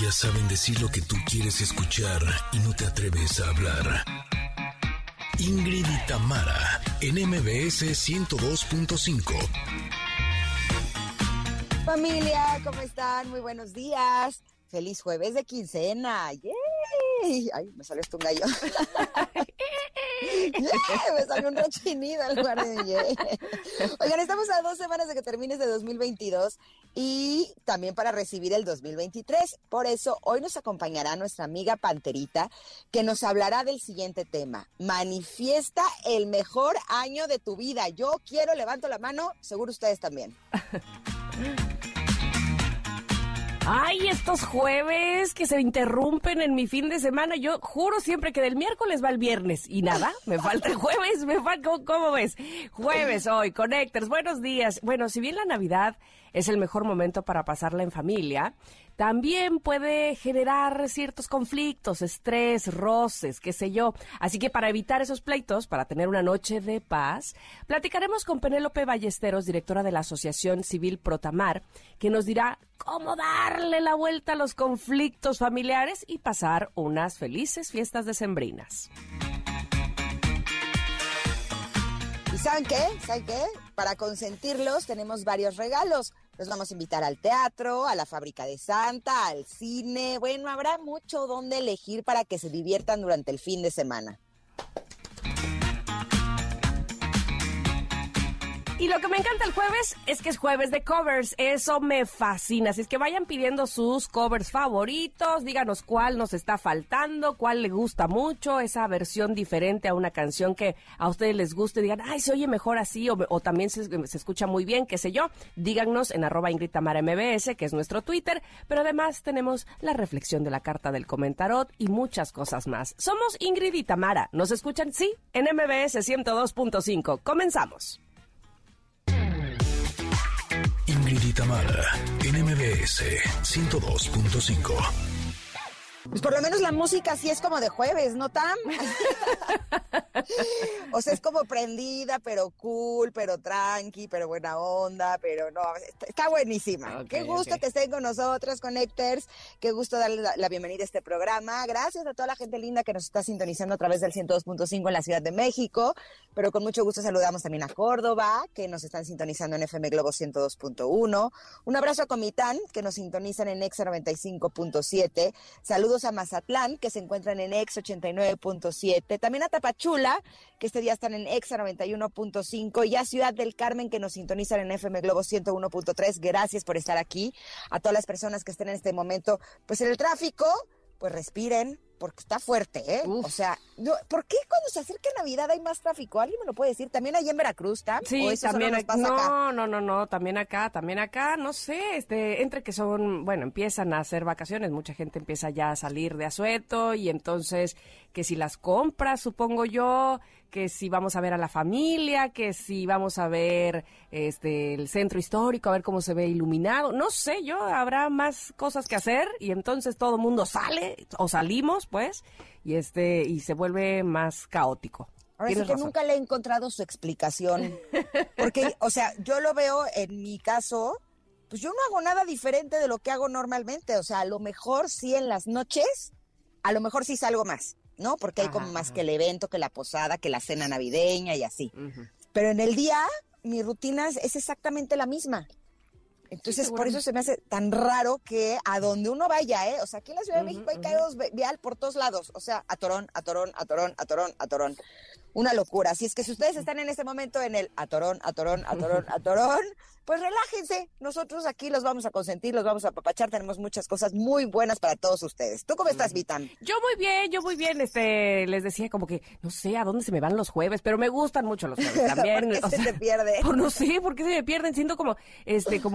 ellas saben decir lo que tú quieres escuchar y no te atreves a hablar. Ingrid y Tamara, en MBS 102.5. Familia, ¿cómo están? Muy buenos días. Feliz jueves de quincena. ¡Yay! Ay, me salió esto un gallo. Yeah, me salió un rechinido al lugar de yeah. Oigan, estamos a 2 semanas de que termine este 2022 y también para recibir el 2023. Por eso, hoy nos acompañará nuestra amiga Panterita, que nos hablará del siguiente tema. Manifiesta el mejor año de tu vida. Yo quiero, levanto la mano, seguro ustedes también. Ay, estos jueves que se interrumpen en mi fin de semana. Yo juro siempre que del miércoles va el viernes. Y nada, me falta el jueves. ¿Cómo ves? Jueves hoy, Connectors, buenos días. Bueno, si bien la Navidad es el mejor momento para pasarla en familia, también puede generar ciertos conflictos, estrés, roces, qué sé yo. Así que para evitar esos pleitos, para tener una noche de paz, platicaremos con Penélope Ballesteros, directora de la Asociación Civil Protamar, que nos dirá cómo darle la vuelta a los conflictos familiares y pasar unas felices fiestas decembrinas. ¿Y saben qué? Para consentirlos tenemos varios regalos. Los vamos a invitar al teatro, a la fábrica de Santa, al cine. Bueno, habrá mucho donde elegir para que se diviertan durante el fin de semana. Y lo que me encanta el jueves es que es jueves de covers. Eso me fascina. Así es que vayan pidiendo sus covers favoritos. Díganos cuál nos está faltando, cuál le gusta mucho, esa versión diferente a una canción que a ustedes les guste. Digan, ay, se oye mejor así o también se escucha muy bien, qué sé yo. Díganos en @IngridTamaraMBS, que es nuestro Twitter. Pero además tenemos la reflexión de la carta del Comentarot y muchas cosas más. Somos Ingrid y Tamara. ¿Nos escuchan? Sí, en MBS 102.5. Comenzamos. Ingrid y Tamara, MBS 102.5. Pues por lo menos la música sí es como de jueves, ¿no, Tam? O sea, es como prendida, pero cool, pero tranqui, pero buena onda, pero no, está buenísima. Okay, qué gusto que estén con nosotros, Connectors. Qué gusto darle la bienvenida a este programa. Gracias a toda la gente linda que nos está sintonizando a través del 102.5 en la Ciudad de México. Pero con mucho gusto saludamos también a Córdoba, que nos están sintonizando en FM Globo 102.1. Un abrazo a Comitán, que nos sintonizan en Exa 95.7. Saludos a Mazatlán, que se encuentran en X 89.7, también a Tapachula, que este día están en Exa 91.5, y a Ciudad del Carmen, que nos sintonizan en FM Globo 101.3. Gracias por estar aquí. A todas las personas que estén en este momento, pues en el tráfico, pues respiren, porque está fuerte, ¿eh? Uf. O sea, no, ¿por qué cuando se acerca Navidad hay más tráfico? ¿Alguien me lo puede decir? ¿También allá en Veracruz, Tam? Sí, también acá. No, también acá, no sé, entre que son, bueno, empiezan a hacer vacaciones, mucha gente empieza ya a salir de asueto, y entonces, que si las compras, supongo yo, que si vamos a ver a la familia, que si vamos a ver el centro histórico, a ver cómo se ve iluminado, no sé yo, habrá más cosas que hacer, y entonces todo el mundo sale, o salimos, pues, y se vuelve más caótico. Ahora sí que nunca le he encontrado su explicación, porque, o sea, yo lo veo en mi caso, pues yo no hago nada diferente de lo que hago normalmente, o sea, a lo mejor sí en las noches, a lo mejor sí salgo más, ¿no? Porque hay como más que el evento, que la posada, que la cena navideña y así. Uh-huh. Pero en el día, mi rutina es exactamente la misma. Entonces, sí, por eso se me hace tan raro que a donde uno vaya, ¿eh? O sea, aquí en la Ciudad de México hay caos vial por todos lados. O sea, atorón. Una locura. Así es que si ustedes están en este momento en el atorón, pues relájense. Nosotros aquí los vamos a consentir, los vamos a apapachar. Tenemos muchas cosas muy buenas para todos ustedes. ¿Tú cómo estás, Vitam? Yo muy bien. Les decía como que, no sé, a dónde se me van los jueves, pero me gustan mucho los jueves también. ¿Por qué se te pierde? No sé, ¿por qué se me pierden? Siento como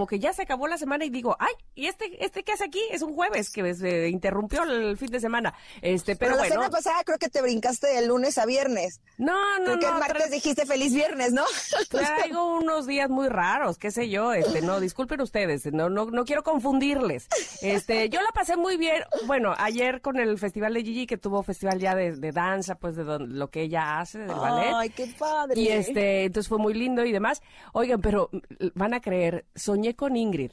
que ya se acabó la semana y digo, ay, ¿y este qué hace aquí? Es un jueves que se interrumpió el fin de semana. Pero bueno. La semana pasada creo que te brincaste de lunes a viernes. No. Porque el martes dijiste feliz viernes, ¿no? Traigo unos días muy raros, qué sé yo, no, disculpen ustedes, no quiero confundirles. Yo la pasé muy bien, bueno, ayer con el festival de Gigi, que tuvo festival ya de danza, pues de lo que ella hace, del ballet. Ay, qué padre. Y entonces fue muy lindo y demás. Oigan, pero van a creer, soñé con Ingrid.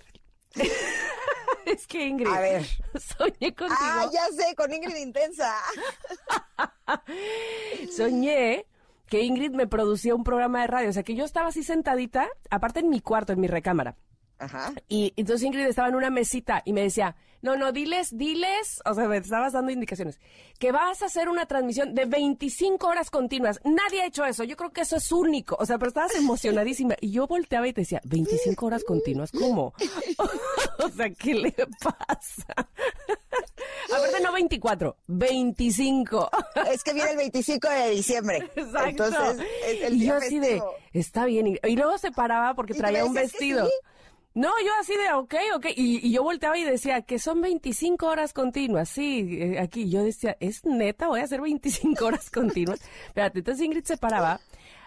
vez que Ingrid. A ver. Soñé contigo. Ah, ya sé, con Ingrid Intensa. Soñé que Ingrid me producía un programa de radio. O sea, que yo estaba así sentadita, aparte en mi cuarto, en mi recámara. Ajá. Y entonces Ingrid estaba en una mesita y me decía, no, diles, o sea, me estabas dando indicaciones, que vas a hacer una transmisión de 25 horas continuas. Nadie ha hecho eso, yo creo que eso es único. O sea, pero estabas emocionadísima. Y yo volteaba y te decía, 25 horas continuas, ¿cómo? O sea, ¿qué le pasa? Aparte no 24, 25. Es que viene el 25 de diciembre. Exacto. Entonces es el día festivo. Y yo así de, está bien. Y luego se paraba porque traía un vestido. ¿Sí? No, yo así de, ok. Y yo volteaba y decía, que son 25 horas continuas. Sí, aquí. Yo decía, ¿es neta? ¿Voy a hacer 25 horas continuas? Espérate, entonces Ingrid se paraba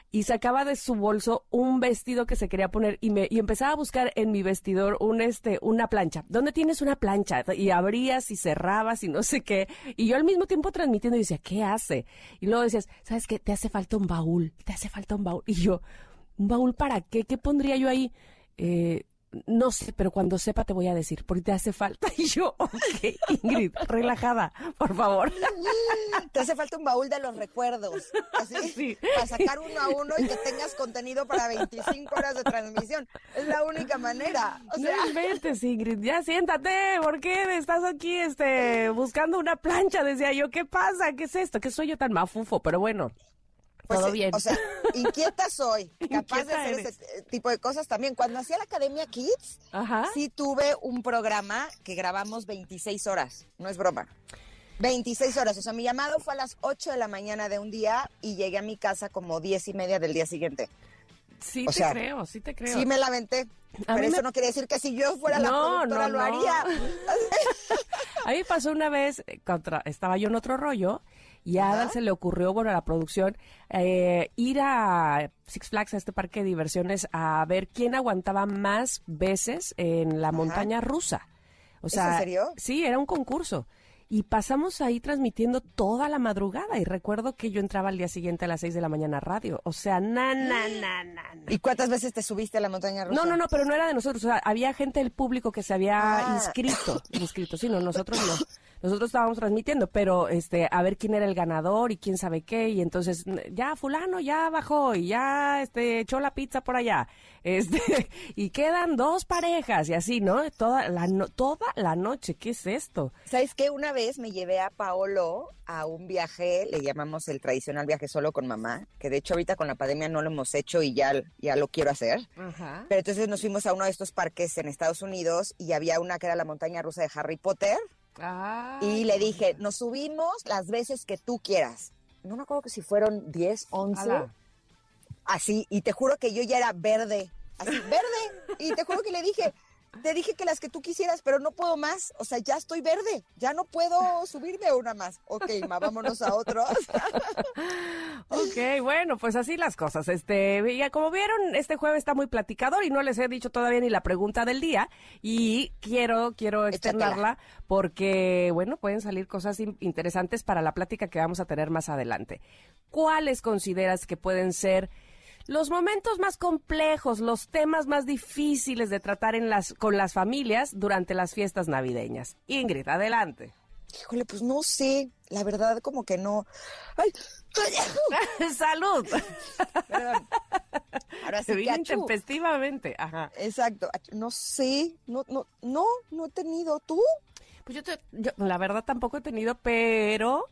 y sacaba de su bolso un vestido que se quería poner y empezaba a buscar en mi vestidor una plancha. ¿Dónde tienes una plancha? Y abrías y cerrabas y no sé qué. Y yo al mismo tiempo transmitiendo y decía, ¿qué hace? Y luego decías, ¿sabes qué? Te hace falta un baúl. Y yo, ¿un baúl para qué? ¿Qué pondría yo ahí? No sé, pero cuando sepa te voy a decir, porque te hace falta. Y yo, ok, Ingrid, relajada, por favor. Te hace falta un baúl de los recuerdos, así, sí. Para sacar uno a uno y que tengas contenido para 25 horas de transmisión. Es la única manera. O sea, no inventes, Ingrid, ya siéntate, ¿por qué estás aquí buscando una plancha? Decía yo, ¿qué pasa? ¿Qué es esto? ¿Qué soy yo tan mafufo? Pero bueno. Pues, todo bien. O sea, inquieta soy, capaz de hacer ese tipo de cosas también. Cuando hacía la Academia Kids, ajá, sí tuve un programa que grabamos 26 horas, no es broma. 26 horas, o sea, mi llamado fue a las 8 de la mañana de un día y llegué a mi casa como 10:30 del día siguiente. Sí, o sea, sí te creo. Sí me la aventé, pero eso no quiere decir que si yo fuera la productora lo haría. A mí pasó una vez, estaba yo en otro rollo, y a Adal se le ocurrió, bueno, a la producción, ir a Six Flags, a este parque de diversiones, a ver quién aguantaba más veces en la montaña rusa. O sea, ¿en serio? Sí, era un concurso. Y pasamos ahí transmitiendo toda la madrugada. Y recuerdo que yo entraba al día siguiente a las 6 de la mañana a radio. O sea, na. ¿Y cuántas veces te subiste a la montaña rusa? No, pero no era de nosotros. O sea, había gente del público que se había inscrito. Sí, no, nosotros no. Nosotros estábamos transmitiendo, pero a ver quién era el ganador y quién sabe qué, y entonces ya fulano ya bajó y ya echó la pizza por allá. Y quedan 2 parejas y así, ¿no? Toda la noche, ¿qué es esto? ¿Sabes qué? Una vez me llevé a Paolo a un viaje, le llamamos el tradicional viaje solo con mamá, que de hecho ahorita con la pandemia no lo hemos hecho y ya lo quiero hacer. Ajá. Pero entonces nos fuimos a uno de estos parques en Estados Unidos y había una que era la montaña rusa de Harry Potter. Ah, y le dije, nos subimos las veces que tú quieras. No me acuerdo que si fueron 10, 11. Ala. Así, y te juro que yo ya era verde. Así, verde. Y te juro que le dije, te dije que las que tú quisieras, pero no puedo más. O sea, ya estoy verde. Ya no puedo subirme a una más. Ok, ma, vámonos a otros. Ok, bueno, pues así las cosas. Ya como vieron, este jueves está muy platicador y no les he dicho todavía ni la pregunta del día. Y quiero externarla porque, bueno, pueden salir cosas interesantes para la plática que vamos a tener más adelante. ¿Cuáles consideras que pueden ser los momentos más complejos, los temas más difíciles de tratar con las familias durante las fiestas navideñas? Ingrid, adelante. Híjole, pues no sé, la verdad como que no. ¡Ay! ¡Salud! Perdón. Ahora sí que intempestivamente. Ajá. Exacto. No sé, no he tenido. ¿Tú? Pues yo la verdad tampoco he tenido, pero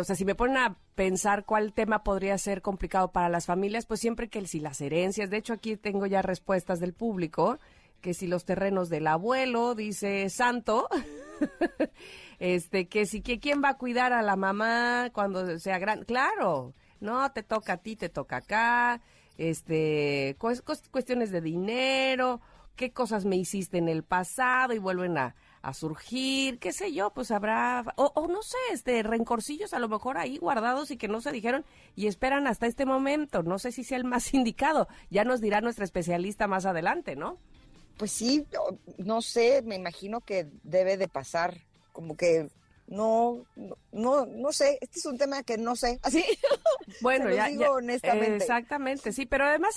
o sea, si me ponen a pensar cuál tema podría ser complicado para las familias, pues siempre que si las herencias, de hecho aquí tengo ya respuestas del público, que si los terrenos del abuelo, dice Santo, que quién va a cuidar a la mamá cuando sea grande, claro, no, te toca a ti, te toca acá, cuestiones de dinero, qué cosas me hiciste en el pasado y vuelven a surgir, qué sé yo, pues habrá, o no sé, rencorcillos a lo mejor ahí guardados y que no se dijeron y esperan hasta este momento, no sé si sea el más indicado, ya nos dirá nuestra especialista más adelante, ¿no? Pues sí, no sé, me imagino que debe de pasar, como que no sé, este es un tema que no sé, así, bueno, se los digo honestamente. Exactamente, sí, pero además,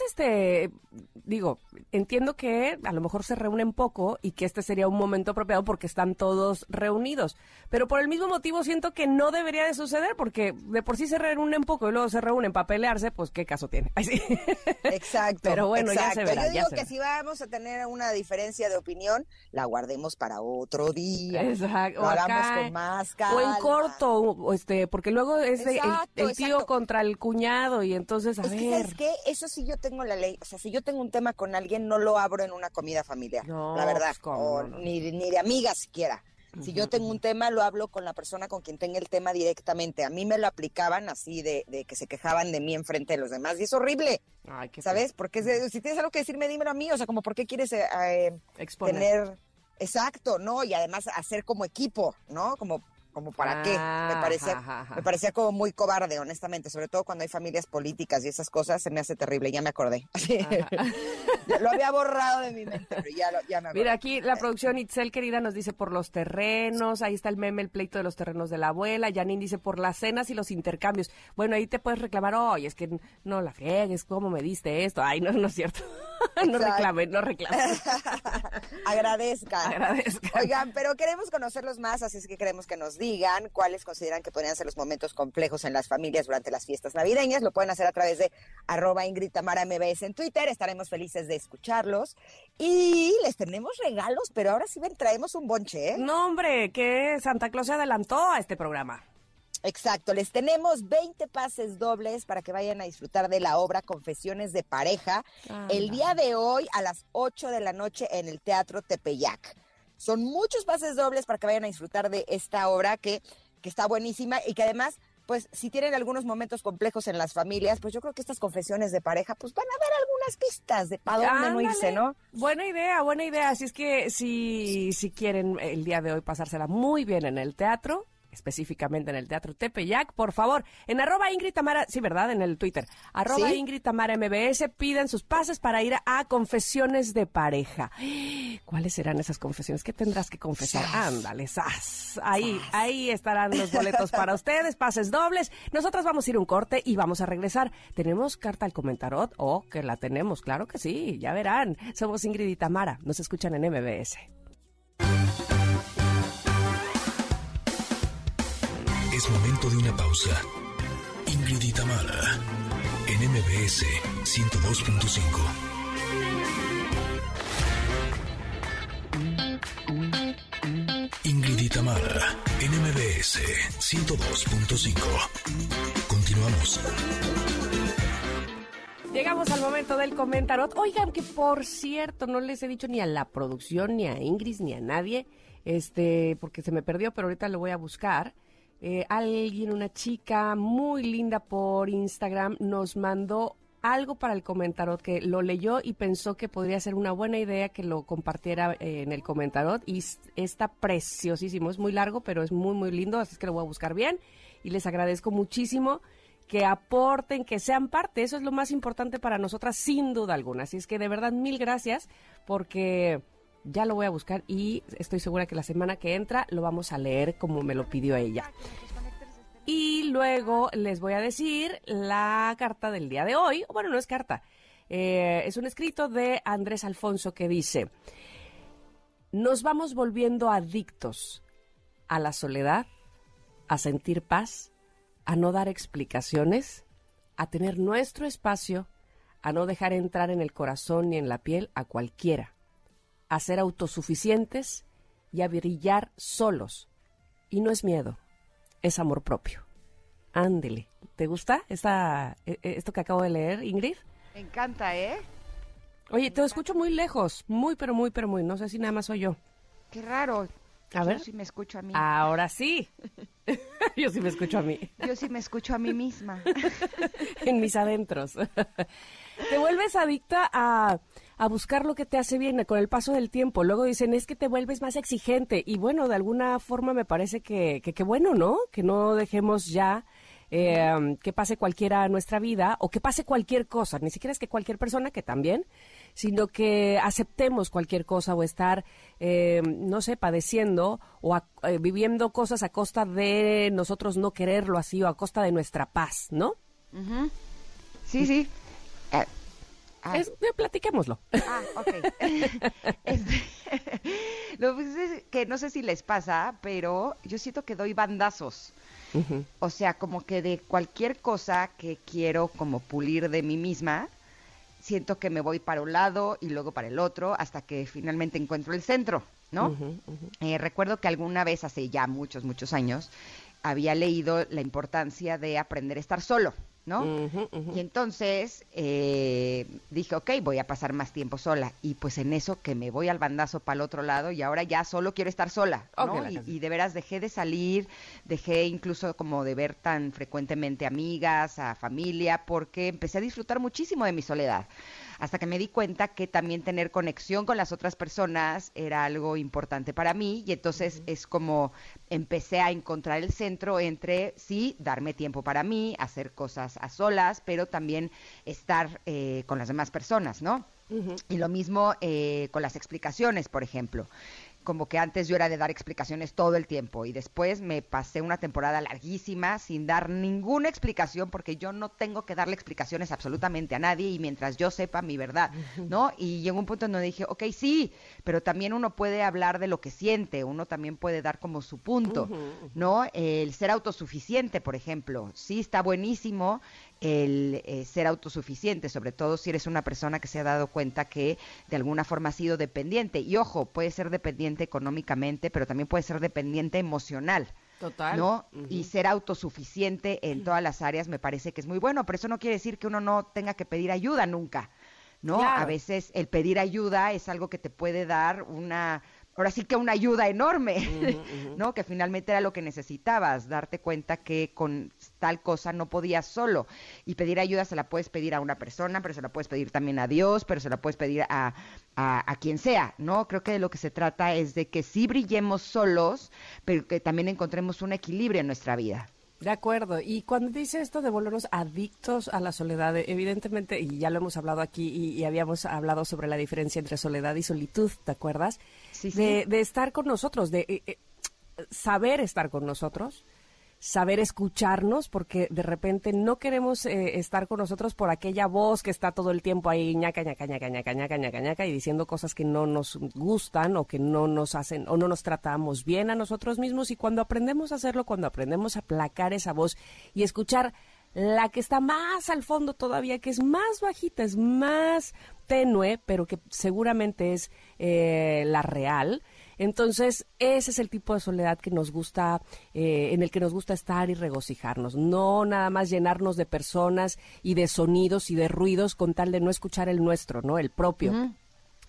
digo, entiendo que a lo mejor se reúnen poco y que este sería un momento apropiado porque están todos reunidos, pero por el mismo motivo siento que no debería de suceder porque de por sí se reúnen poco y luego se reúnen para pelearse, pues qué caso tiene. Ay, sí. Exacto. Pero bueno, exacto. Ya se verá. Yo digo que si vamos a tener una diferencia de opinión, la guardemos para otro día. Exacto. Lo hagamos con más calma. O en corto, porque luego es el tío contra el cuñado y entonces a ver. Que, ¿sabes qué? Eso sí yo tengo la ley. O sea, si yo tengo un tema con alguien, no lo abro en una comida familiar, no, la verdad, o ni de amiga siquiera. Si yo tengo un tema, lo hablo con la persona con quien tenga el tema directamente. A mí me lo aplicaban así de que se quejaban de mí enfrente de los demás. Y es horrible. Ay, qué ¿sabes? Porque si tienes algo que decirme, dímelo a mí. O sea, como, ¿por qué quieres tener...? Exacto, ¿no? Y además hacer como equipo, ¿no? Como ¿para qué? Me parecía como muy cobarde, honestamente. Sobre todo cuando hay familias políticas y esas cosas, se me hace terrible. Ya me acordé. Lo había borrado de mi mente, pero ya me acordé. Mira, aquí la producción Itzel, querida, nos dice por los terrenos. Ahí está el meme, el pleito de los terrenos de la abuela. Yanin dice por las cenas y los intercambios. Bueno, ahí te puedes reclamar. Oye, es que no la friegues, ¿cómo me diste esto? Ay, no es cierto. No reclamen, no reclamen. Agradezcan. Oigan, pero queremos conocerlos más, así es que queremos que nos digan cuáles consideran que podrían ser los momentos complejos en las familias durante las fiestas navideñas. Lo pueden hacer a través de @IngridTamaraMBS en Twitter. Estaremos felices de escucharlos. Y les tenemos regalos, pero ahora sí traemos un bonche, ¿eh? No, hombre, que Santa Claus se adelantó a este programa. Exacto, les tenemos 20 pases dobles para que vayan a disfrutar de la obra Confesiones de Pareja el día de hoy a las 8 de la noche en el Teatro Tepeyac. Son muchos pases dobles para que vayan a disfrutar de esta obra que está buenísima y que además, pues, si tienen algunos momentos complejos en las familias, pues yo creo que estas confesiones de pareja, pues van a ver algunas pistas de para dónde no irse, ¿no? Buena idea. Así es que si quieren el día de hoy pasársela muy bien en el teatro, específicamente en el Teatro Tepeyac, por favor, en @IngridTamara, sí, ¿verdad? En el Twitter, @IngridTamaraMBS, piden sus pases para ir a Confesiones de Pareja. ¿Cuáles serán esas confesiones? ¿Qué tendrás que confesar? Sas. Ándale, sas. Ahí estarán los boletos para ustedes, pases dobles. Nosotras vamos a ir un corte y vamos a regresar. ¿Tenemos carta al comentarot? Oh, que la tenemos, claro que sí, ya verán. Somos Ingrid y Tamara, nos escuchan en MBS. Es momento de una pausa. Ingrid y Tamara en MBS 102.5. Ingrid y Tamara en MBS 102.5. Continuamos. Llegamos al momento del comentarot. Oigan, que por cierto, no les he dicho ni a la producción, ni a Ingrid, ni a nadie, porque se me perdió, pero ahorita lo voy a buscar. Una chica muy linda por Instagram nos mandó algo para el comentarot que lo leyó y pensó que podría ser una buena idea que lo compartiera en el comentarot y está preciosísimo, es muy largo pero es muy muy lindo, así es que lo voy a buscar bien y les agradezco muchísimo que aporten, que sean parte, eso es lo más importante para nosotras sin duda alguna, así es que de verdad mil gracias porque... Ya lo voy a buscar y estoy segura que la semana que entra lo vamos a leer como me lo pidió ella. Y luego les voy a decir la carta del día de hoy. Bueno, no es carta. Es un escrito de Andrés Alfonso que dice: nos vamos volviendo adictos a la soledad, a sentir paz, a no dar explicaciones, a tener nuestro espacio, a no dejar entrar en el corazón ni en la piel a cualquiera, a ser autosuficientes y a brillar solos. Y no es miedo, es amor propio. Ándele. ¿Te gusta esto que acabo de leer, Ingrid? Me encanta, ¿eh? Oye, te escucho muy lejos, muy, pero muy, pero muy. No sé si nada más soy yo. Qué raro. A ver. Yo sí me escucho a mí. Ahora sí. Yo sí me escucho a mí. Yo sí me escucho a mí misma. En mis adentros. Te vuelves adicta a buscar lo que te hace bien con el paso del tiempo. Luego dicen, es que te vuelves más exigente. Y bueno, de alguna forma me parece que bueno, ¿no? Que no dejemos ya que pase cualquiera nuestra vida o que pase cualquier cosa. Ni siquiera es que cualquier persona, que también, sino que aceptemos cualquier cosa o estar, no sé, padeciendo o viviendo cosas a costa de nosotros no quererlo así o a costa de nuestra paz, ¿no? Uh-huh. Sí, sí. Platiquémoslo. Ah, ok. Lo que no sé si les pasa, pero yo siento que doy bandazos. Uh-huh. O sea, como que de cualquier cosa que quiero como pulir de mí misma, siento que me voy para un lado y luego para el otro hasta que finalmente encuentro el centro, ¿no? Uh-huh, uh-huh. Recuerdo que alguna vez, hace ya muchos años, había leído la importancia de aprender a estar solo, ¿no? Uh-huh, uh-huh. Y entonces dije, ok, voy a pasar más tiempo sola. Y pues en eso que me voy al bandazo para el otro lado y ahora ya solo quiero estar sola, ¿no? Okay, y de veras dejé de salir, dejé incluso como de ver tan frecuentemente amigas, a familia, porque empecé a disfrutar muchísimo de mi soledad. Hasta que me di cuenta que también tener conexión con las otras personas era algo importante para mí, y entonces uh-huh. es como empecé a encontrar el centro entre, sí, darme tiempo para mí, hacer cosas a solas, pero también estar con las demás personas, ¿no? Uh-huh. Y lo mismo con las explicaciones, por ejemplo. Como que antes yo era de dar explicaciones todo el tiempo y después me pasé una temporada larguísima sin dar ninguna explicación porque yo no tengo que darle explicaciones absolutamente a nadie y mientras yo sepa mi verdad, ¿no? Y llegó un punto en donde dije, ok, sí, pero también uno puede hablar de lo que siente, uno también puede dar como su punto, ¿no? El ser autosuficiente, por ejemplo, sí está buenísimo el ser autosuficiente, sobre todo si eres una persona que se ha dado cuenta que de alguna forma ha sido dependiente. Y ojo, puede ser dependiente económicamente, pero también puede ser dependiente emocional. Total. ¿No? Uh-huh. Y ser autosuficiente en uh-huh. todas las áreas me parece que es muy bueno, pero eso no quiere decir que uno no tenga que pedir ayuda nunca, ¿no? Claro. A veces el pedir ayuda es algo que te puede dar una... Ahora sí que una ayuda enorme, uh-huh, uh-huh. ¿no? Que finalmente era lo que necesitabas, darte cuenta que con tal cosa no podías solo. Y pedir ayuda se la puedes pedir a una persona, pero se la puedes pedir también a Dios, pero se la puedes pedir a quien sea, ¿no? Creo que de lo que se trata es de que sí brillemos solos, pero que también encontremos un equilibrio en nuestra vida. De acuerdo, y cuando dice esto de volvernos adictos a la soledad, evidentemente, y ya lo hemos hablado aquí, y habíamos hablado sobre la diferencia entre soledad y solitud, ¿te acuerdas? Sí, sí. De estar con nosotros, de saber estar con nosotros, saber escucharnos, porque de repente no queremos estar con nosotros por aquella voz que está todo el tiempo ahí, ñaca, ñaca, ñaca, ñaca, ñaca, ñaca, ñaca, y diciendo cosas que no nos gustan o que no nos hacen o no nos tratamos bien a nosotros mismos. Y cuando aprendemos a hacerlo, cuando aprendemos a aplacar esa voz y escuchar la que está más al fondo todavía, que es más bajita, es más tenue, pero que seguramente es la real. Entonces, ese es el tipo de soledad que nos gusta, en el que nos gusta estar y regocijarnos. No nada más llenarnos de personas y de sonidos y de ruidos con tal de no escuchar el nuestro, ¿no? El propio. Uh-huh.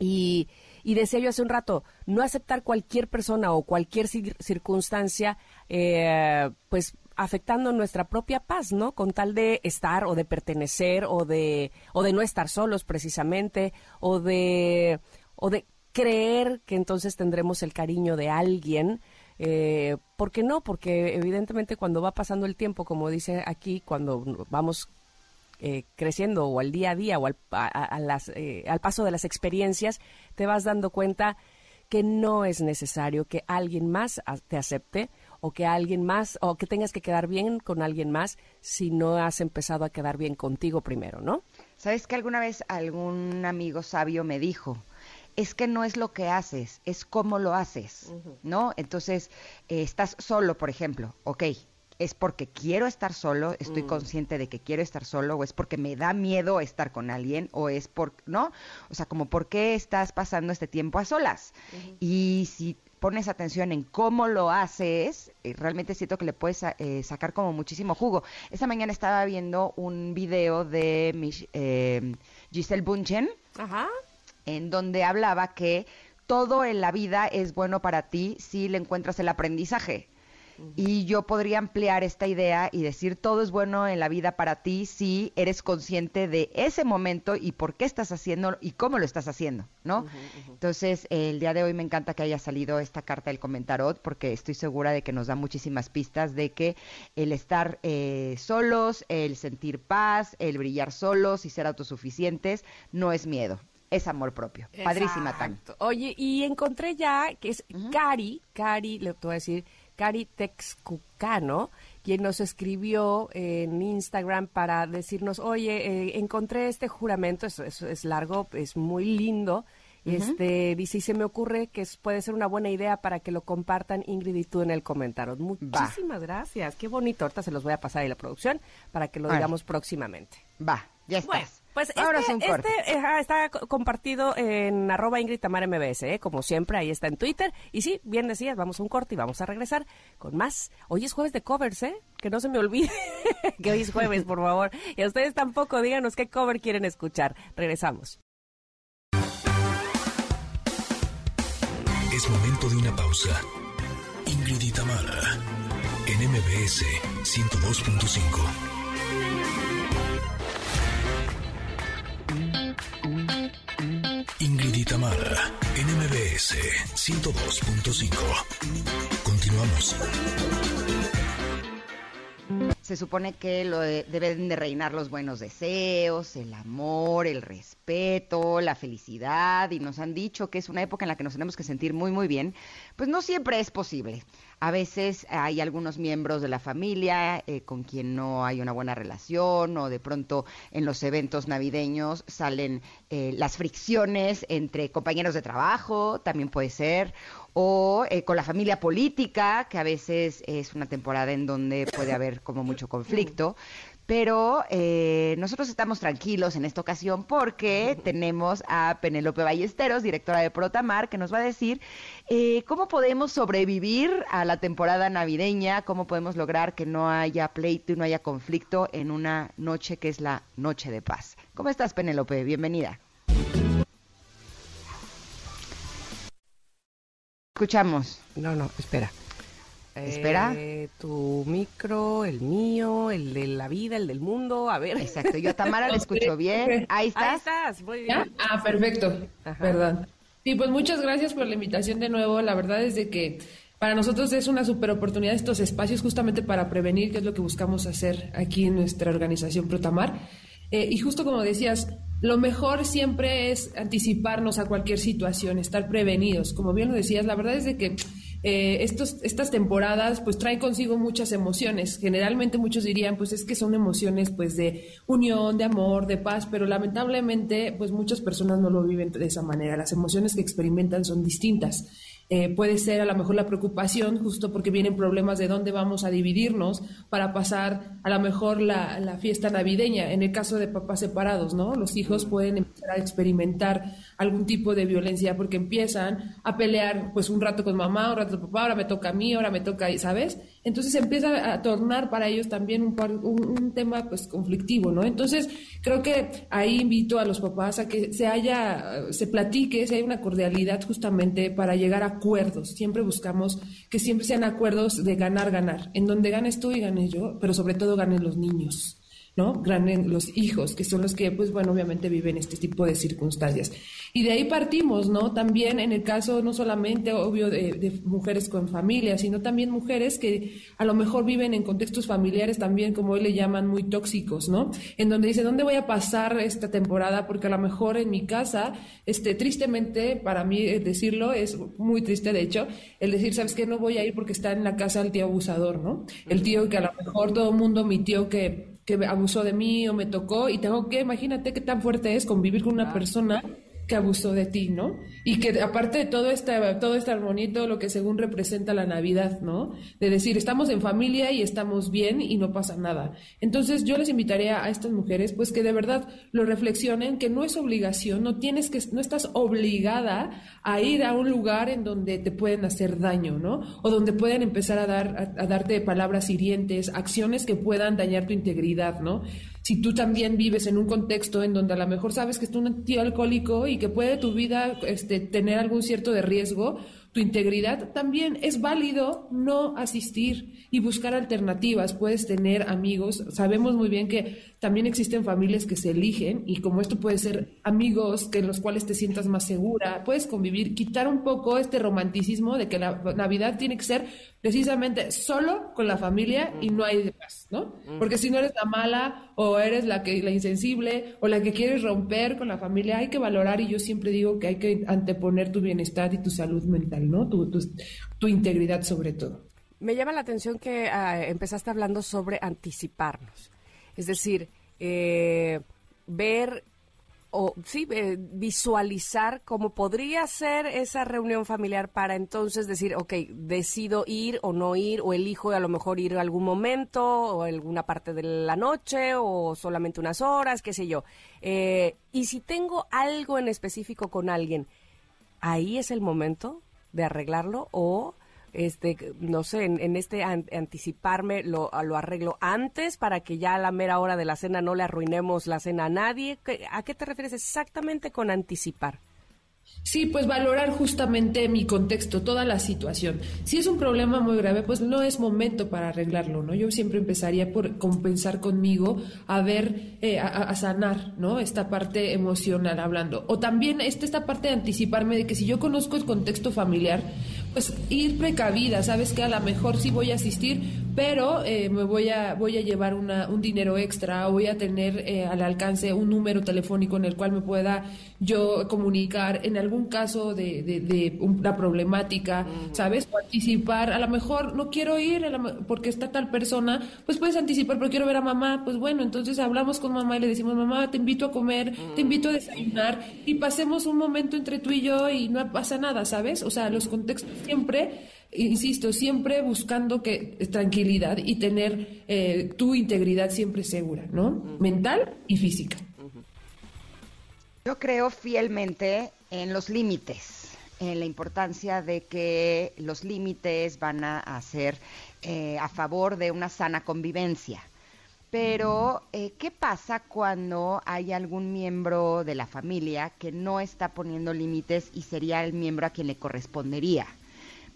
Y decía yo hace un rato, no aceptar cualquier persona o cualquier circunstancia, pues afectando nuestra propia paz, ¿no? Con tal de estar o de pertenecer o de no estar solos precisamente o de creer que entonces tendremos el cariño de alguien. ¿Por qué no? Porque evidentemente cuando va pasando el tiempo, como dice aquí, cuando vamos creciendo o al día a día o al paso de las experiencias, te vas dando cuenta que no es necesario que alguien más te acepte o que alguien más, o que tengas que quedar bien con alguien más si no has empezado a quedar bien contigo primero, ¿no? ¿Sabes que alguna vez algún amigo sabio me dijo? Es que no es lo que haces, es cómo lo haces, uh-huh. ¿no? Entonces, estás solo, por ejemplo, ok, ¿es porque quiero estar solo? ¿Estoy consciente de que quiero estar solo? ¿O es porque me da miedo estar con alguien? ¿O es por, no? O sea, como, ¿por qué estás pasando este tiempo a solas? Uh-huh. Y si pones atención en cómo lo haces, realmente siento que le puedes sacar como muchísimo jugo. Esta mañana estaba viendo un video de Gisele Bündchen. Ajá. En donde hablaba que todo en la vida es bueno para ti si le encuentras el aprendizaje. Uh-huh. Y yo podría ampliar esta idea y decir todo es bueno en la vida para ti si eres consciente de ese momento y por qué estás haciendo y cómo lo estás haciendo, ¿no? Uh-huh, uh-huh. Entonces, el día de hoy me encanta que haya salido esta carta del Comentarot porque estoy segura de que nos da muchísimas pistas de que el estar solos, el sentir paz, el brillar solos y ser autosuficientes no es miedo. Es amor propio. Exacto. Padrísima tanto. Oye, y encontré ya que es Cari, le voy a decir, Cari Texcucano, quien nos escribió en Instagram para decirnos, oye, encontré este juramento, es largo, es muy lindo. Dice, y se me ocurre que puede ser una buena idea para que lo compartan Ingrid y tú en el comentario. Muchísimas gracias, qué bonito. Ahorita se los voy a pasar ahí la producción para que lo digamos próximamente. Va, ya está. Pues ahora está compartido en @IngridTamaraMBS, como siempre, ahí está en Twitter. Y sí, bien decías, vamos a un corte y vamos a regresar con más. Hoy es jueves de covers, que no se me olvide que hoy es jueves, por favor. Y a ustedes tampoco, díganos qué cover quieren escuchar. Regresamos. Es momento de una pausa. Ingrid y Tamara, en MBS 102.5. Ingrid y Tamara, en MBS 102.5. Continuamos. Se supone que deben de reinar los buenos deseos, el amor, el respeto, la felicidad, y nos han dicho que es una época en la que nos tenemos que sentir muy, muy bien. Pues no siempre es posible. A veces hay algunos miembros de la familia con quien no hay una buena relación, o de pronto en los eventos navideños salen las fricciones entre compañeros de trabajo, también puede ser, o con la familia política, que a veces es una temporada en donde puede haber como mucho conflicto. Pero nosotros estamos tranquilos en esta ocasión porque tenemos a Penélope Ballesteros, directora de Protamar, que nos va a decir cómo podemos sobrevivir a la temporada navideña, cómo podemos lograr que no haya pleito y no haya conflicto en una noche que es la noche de paz. ¿Cómo estás, Penélope? Bienvenida. Escuchamos. No, espera. Espera. Tu micro, el mío, el de la vida, el del mundo, a ver. Exacto, yo a Tamara la escucho bien. Ahí estás. Ahí estás, muy bien. Ah, perfecto. Ajá. ¿Verdad? Sí, pues muchas gracias por la invitación de nuevo. La verdad es de que para nosotros es una super oportunidad estos espacios justamente para prevenir, que es lo que buscamos hacer aquí en nuestra organización Protamar. Y justo como decías, lo mejor siempre es anticiparnos a cualquier situación, estar prevenidos. Como bien lo decías, la verdad es de que estas temporadas pues traen consigo muchas emociones. Generalmente muchos dirían, pues es que son emociones pues de unión, de amor, de paz, pero lamentablemente pues muchas personas no lo viven de esa manera. Las emociones que experimentan son distintas. Puede ser a lo mejor la preocupación, justo porque vienen problemas de dónde vamos a dividirnos para pasar a lo mejor la fiesta navideña. En el caso de papás separados, ¿no? Los hijos pueden empezar a experimentar algún tipo de violencia porque empiezan a pelear pues un rato con mamá, un rato con papá, ahora me toca a mí, ahora me toca, ¿sabes? Entonces empieza a tornar para ellos también un tema pues conflictivo, ¿no? Entonces creo que ahí invito a los papás a que se platique, se haya una cordialidad justamente para llegar a acuerdos. Siempre buscamos que siempre sean acuerdos de ganar, en donde ganes tú y ganes yo, pero sobre todo ganen los niños, ¿no? Ganen los hijos, que son los que, pues bueno, obviamente viven este tipo de circunstancias. Y de ahí partimos, ¿no? También en el caso, no solamente, obvio, de mujeres con familia, sino también mujeres que a lo mejor viven en contextos familiares también, como hoy le llaman, muy tóxicos, ¿no? En donde dicen, ¿dónde voy a pasar esta temporada? Porque a lo mejor en mi casa, tristemente, para mí decirlo, es muy triste, de hecho, el decir, ¿sabes qué? No voy a ir porque está en la casa el tío abusador, ¿no? El tío que a lo mejor todo el mundo, mi tío que abusó de mí o me tocó, y imagínate qué tan fuerte es convivir con una persona que abusó de ti, ¿no? Y que aparte de todo este armonía y todo lo que según representa la Navidad, ¿no? De decir, estamos en familia y estamos bien y no pasa nada. Entonces yo les invitaría a estas mujeres pues que de verdad lo reflexionen, que no es obligación, no estás obligada a ir a un lugar en donde te pueden hacer daño, ¿no? O donde pueden empezar a darte palabras hirientes, acciones que puedan dañar tu integridad, ¿no? Si tú también vives en un contexto en donde a lo mejor sabes que es un tío alcohólico y que puede tu vida tener algún cierto de riesgo, tu integridad, también es válido no asistir y buscar alternativas. Puedes tener amigos. Sabemos muy bien que también existen familias que se eligen, y como esto puede ser amigos que en los cuales te sientas más segura, puedes convivir, quitar un poco este romanticismo de que la Navidad tiene que ser precisamente solo con la familia y no hay demás, ¿no? Porque si no eres la mala o eres la insensible o la que quieres romper con la familia, hay que valorar, y yo siempre digo que hay que anteponer tu bienestar y tu salud mental, ¿no? Tu integridad sobre todo. Me llama la atención que empezaste hablando sobre anticiparnos. Es decir, ver o sí visualizar cómo podría ser esa reunión familiar para entonces decir, ok, decido ir o no ir, o elijo a lo mejor ir a algún momento o alguna parte de la noche o solamente unas horas, qué sé yo. Y si tengo algo en específico con alguien, ¿ahí es el momento de arreglarlo o...? No sé, en anticiparme lo arreglo antes para que ya a la mera hora de la cena no le arruinemos la cena a nadie. ¿A qué te refieres exactamente con anticipar? Sí, pues valorar justamente mi contexto, toda la situación. Si es un problema muy grave, pues no es momento para arreglarlo, ¿no? Yo siempre empezaría por compensar conmigo, a ver, a sanar, ¿no? Esta parte emocional hablando. O también esta parte de anticiparme de que si yo conozco el contexto familiar, pues ir precavida, sabes que a lo mejor sí voy a asistir, pero me voy a llevar un dinero extra, voy a tener al alcance un número telefónico en el cual me pueda yo comunicar en algún caso de una problemática, ¿sabes? O anticipar, a lo mejor no quiero ir porque está tal persona, pues puedes anticipar, pero quiero ver a mamá, pues bueno, entonces hablamos con mamá y le decimos, mamá, te invito a comer, te invito a desayunar y pasemos un momento entre tú y yo y no pasa nada, ¿sabes? O sea, los contextos siempre... Insisto, siempre buscando que tranquilidad y tener tu integridad siempre segura, ¿no? Uh-huh. Mental y física. Uh-huh. Yo creo fielmente en los límites, en la importancia de que los límites van a ser a favor de una sana convivencia. Pero, ¿qué pasa cuando hay algún miembro de la familia que no está poniendo límites y sería el miembro a quien le correspondería?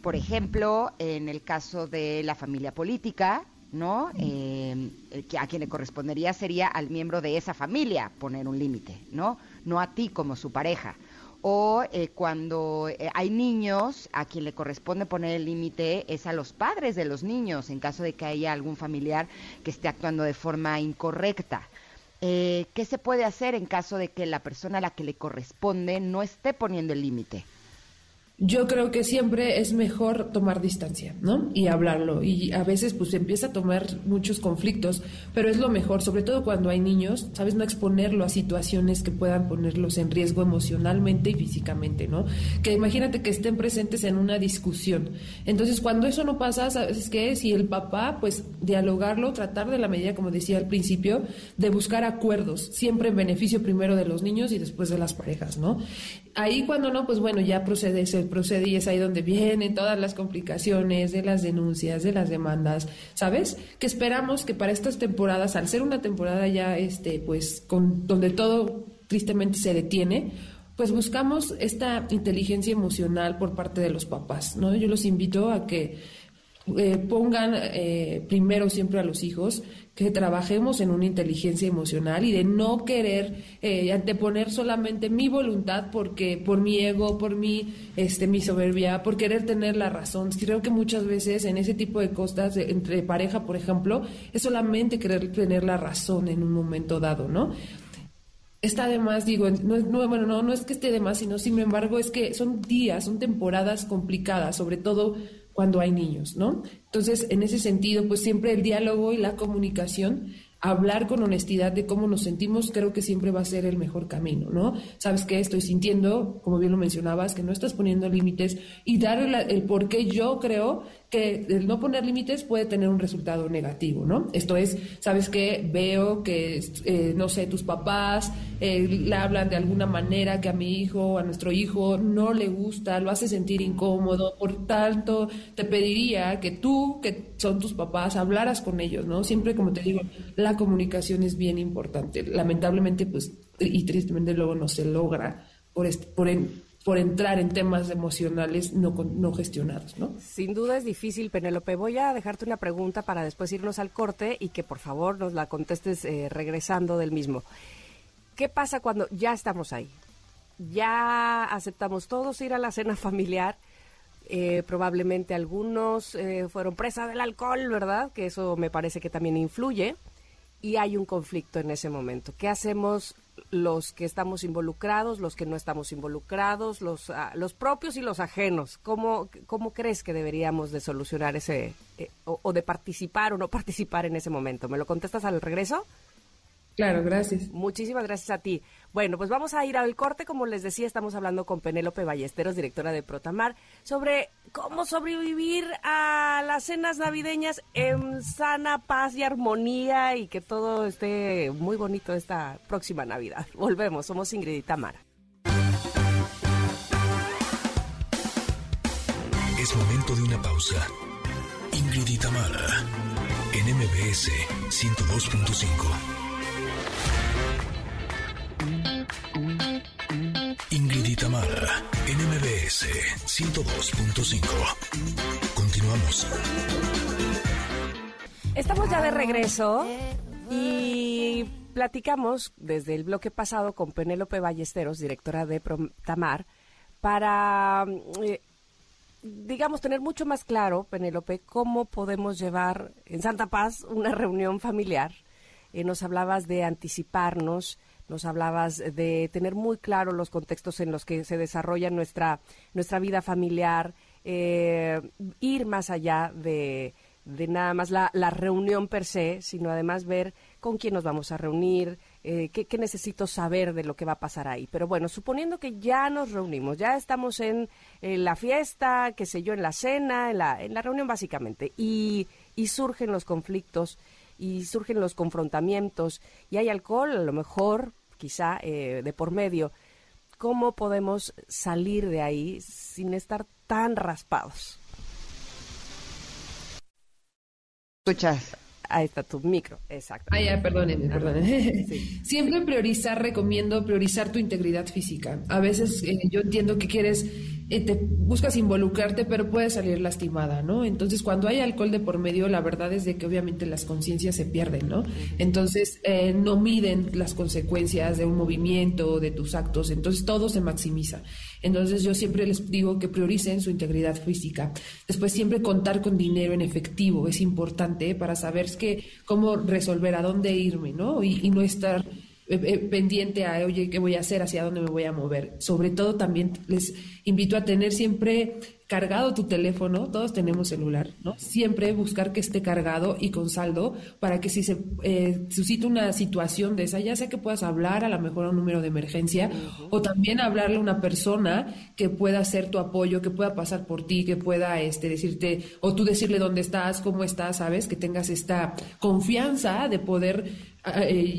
Por ejemplo, en el caso de la familia política, ¿no? A quien le correspondería sería al miembro de esa familia poner un límite, ¿no? No a ti como su pareja. O cuando hay niños, a quien le corresponde poner el límite es a los padres de los niños, en caso de que haya algún familiar que esté actuando de forma incorrecta. ¿Qué se puede hacer en caso de que la persona a la que le corresponde no esté poniendo el límite? Yo creo que siempre es mejor tomar distancia, ¿no? Y hablarlo. Y a veces, pues, se empieza a tomar muchos conflictos, pero es lo mejor, sobre todo cuando hay niños, ¿sabes? No exponerlo a situaciones que puedan ponerlos en riesgo emocionalmente y físicamente, ¿no? Que imagínate que estén presentes en una discusión. Entonces, cuando eso no pasa, ¿sabes qué? Si el papá, pues, dialogarlo, tratar de la medida, como decía al principio, de buscar acuerdos, siempre en beneficio primero de los niños y después de las parejas, ¿no? Ahí cuando no, pues, bueno, ya procede y es ahí donde vienen todas las complicaciones de las denuncias, de las demandas, ¿sabes? Que esperamos que para estas temporadas, al ser una temporada ya pues donde todo tristemente se detiene, pues buscamos esta inteligencia emocional por parte de los papás, ¿no? Yo los invito a que pongan primero siempre a los hijos, que trabajemos en una inteligencia emocional y de no querer anteponer solamente mi voluntad porque por mi ego, por mi soberbia, por querer tener la razón. Creo que muchas veces en ese tipo de cosas entre pareja, por ejemplo, es solamente querer tener la razón en un momento dado, ¿no? Está de más, digo, no es que esté de más, sino sin embargo es que son días, son temporadas complicadas, sobre todo cuando hay niños, ¿no? Entonces, en ese sentido, pues siempre el diálogo y la comunicación, hablar con honestidad de cómo nos sentimos, creo que siempre va a ser el mejor camino, ¿no? Sabes que estoy sintiendo, como bien lo mencionabas, que no estás poniendo límites y dar el por qué yo creo que el no poner límites puede tener un resultado negativo, ¿no? Esto es, ¿sabes qué? Veo que, no sé, tus papás le hablan de alguna manera que a mi hijo, a nuestro hijo, no le gusta, lo hace sentir incómodo, por tanto, te pediría que tú, que son tus papás, hablaras con ellos, ¿no? Siempre, como te digo, la comunicación es bien importante. Lamentablemente, pues, y tristemente luego no se logra por entrar en temas emocionales no gestionados, ¿no? Sin duda es difícil, Penélope. Voy a dejarte una pregunta para después irnos al corte y que por favor nos la contestes regresando del mismo. ¿Qué pasa cuando ya estamos ahí? Ya aceptamos todos ir a la cena familiar. Probablemente algunos fueron presa del alcohol, ¿verdad? Que eso me parece que también influye. y hay un conflicto en ese momento. ¿Qué hacemos los que estamos involucrados, los que no estamos involucrados, los propios y los ajenos? ¿Cómo crees que deberíamos de solucionar ese, o de participar o no participar en ese momento? ¿Me lo contestas al regreso? Claro, gracias. Muchísimas gracias a ti. Bueno, pues vamos a ir al corte. Como les decía, estamos hablando con Penélope Ballesteros, directora de Protamar, sobre cómo sobrevivir a las cenas navideñas en sana paz y armonía y que todo esté muy bonito esta próxima Navidad. Volvemos, somos Ingrid y Tamara. Es momento de una pausa. Ingrid y Tamara, en MBS 102.5. Ingrid y Tamara, NMBS 102.5. Continuamos. Estamos ya de regreso y platicamos desde el bloque pasado con Penélope Ballesteros, directora de Protamar, para, digamos, tener mucho más claro, Penélope, cómo podemos llevar en santa paz una reunión familiar. Nos hablabas de anticiparnos. Nos hablabas de tener muy claro los contextos en los que se desarrolla nuestra vida familiar, ir más allá de nada más la reunión per se, sino además ver con quién nos vamos a reunir, qué necesito saber de lo que va a pasar ahí. Pero bueno, suponiendo que ya nos reunimos, ya estamos en la fiesta, qué sé yo, en la cena, en la reunión básicamente, y surgen los conflictos, y surgen los confrontamientos, y hay alcohol, a lo mejor, quizá, de por medio. ¿Cómo podemos salir de ahí sin estar tan raspados? ¿Escuchas? Ahí está tu micro, exacto. Ah, ya, perdónenme. Sí. Siempre recomiendo priorizar tu integridad física. A veces yo entiendo que quieres, te buscas involucrarte, pero puedes salir lastimada, ¿no? Entonces, cuando hay alcohol de por medio, la verdad es de que obviamente las conciencias se pierden, ¿no? Entonces, no miden las consecuencias de un movimiento, de tus actos, entonces todo se maximiza. Entonces, yo siempre les digo que prioricen su integridad física. Después, siempre contar con dinero en efectivo es importante para saber cómo resolver, a dónde irme, ¿no? Y no estar pendiente a, oye, ¿qué voy a hacer? ¿Hacia dónde me voy a mover? Sobre todo, también les invito a tener siempre cargado tu teléfono. Todos tenemos celular, ¿no? Siempre buscar que esté cargado y con saldo, para que si se suscita una situación de esa, ya sea que puedas hablar a lo mejor a un número de emergencia, uh-huh, o también hablarle a una persona que pueda ser tu apoyo, que pueda pasar por ti, que pueda decirte, o tú decirle dónde estás, cómo estás, ¿sabes? Que tengas esta confianza de poder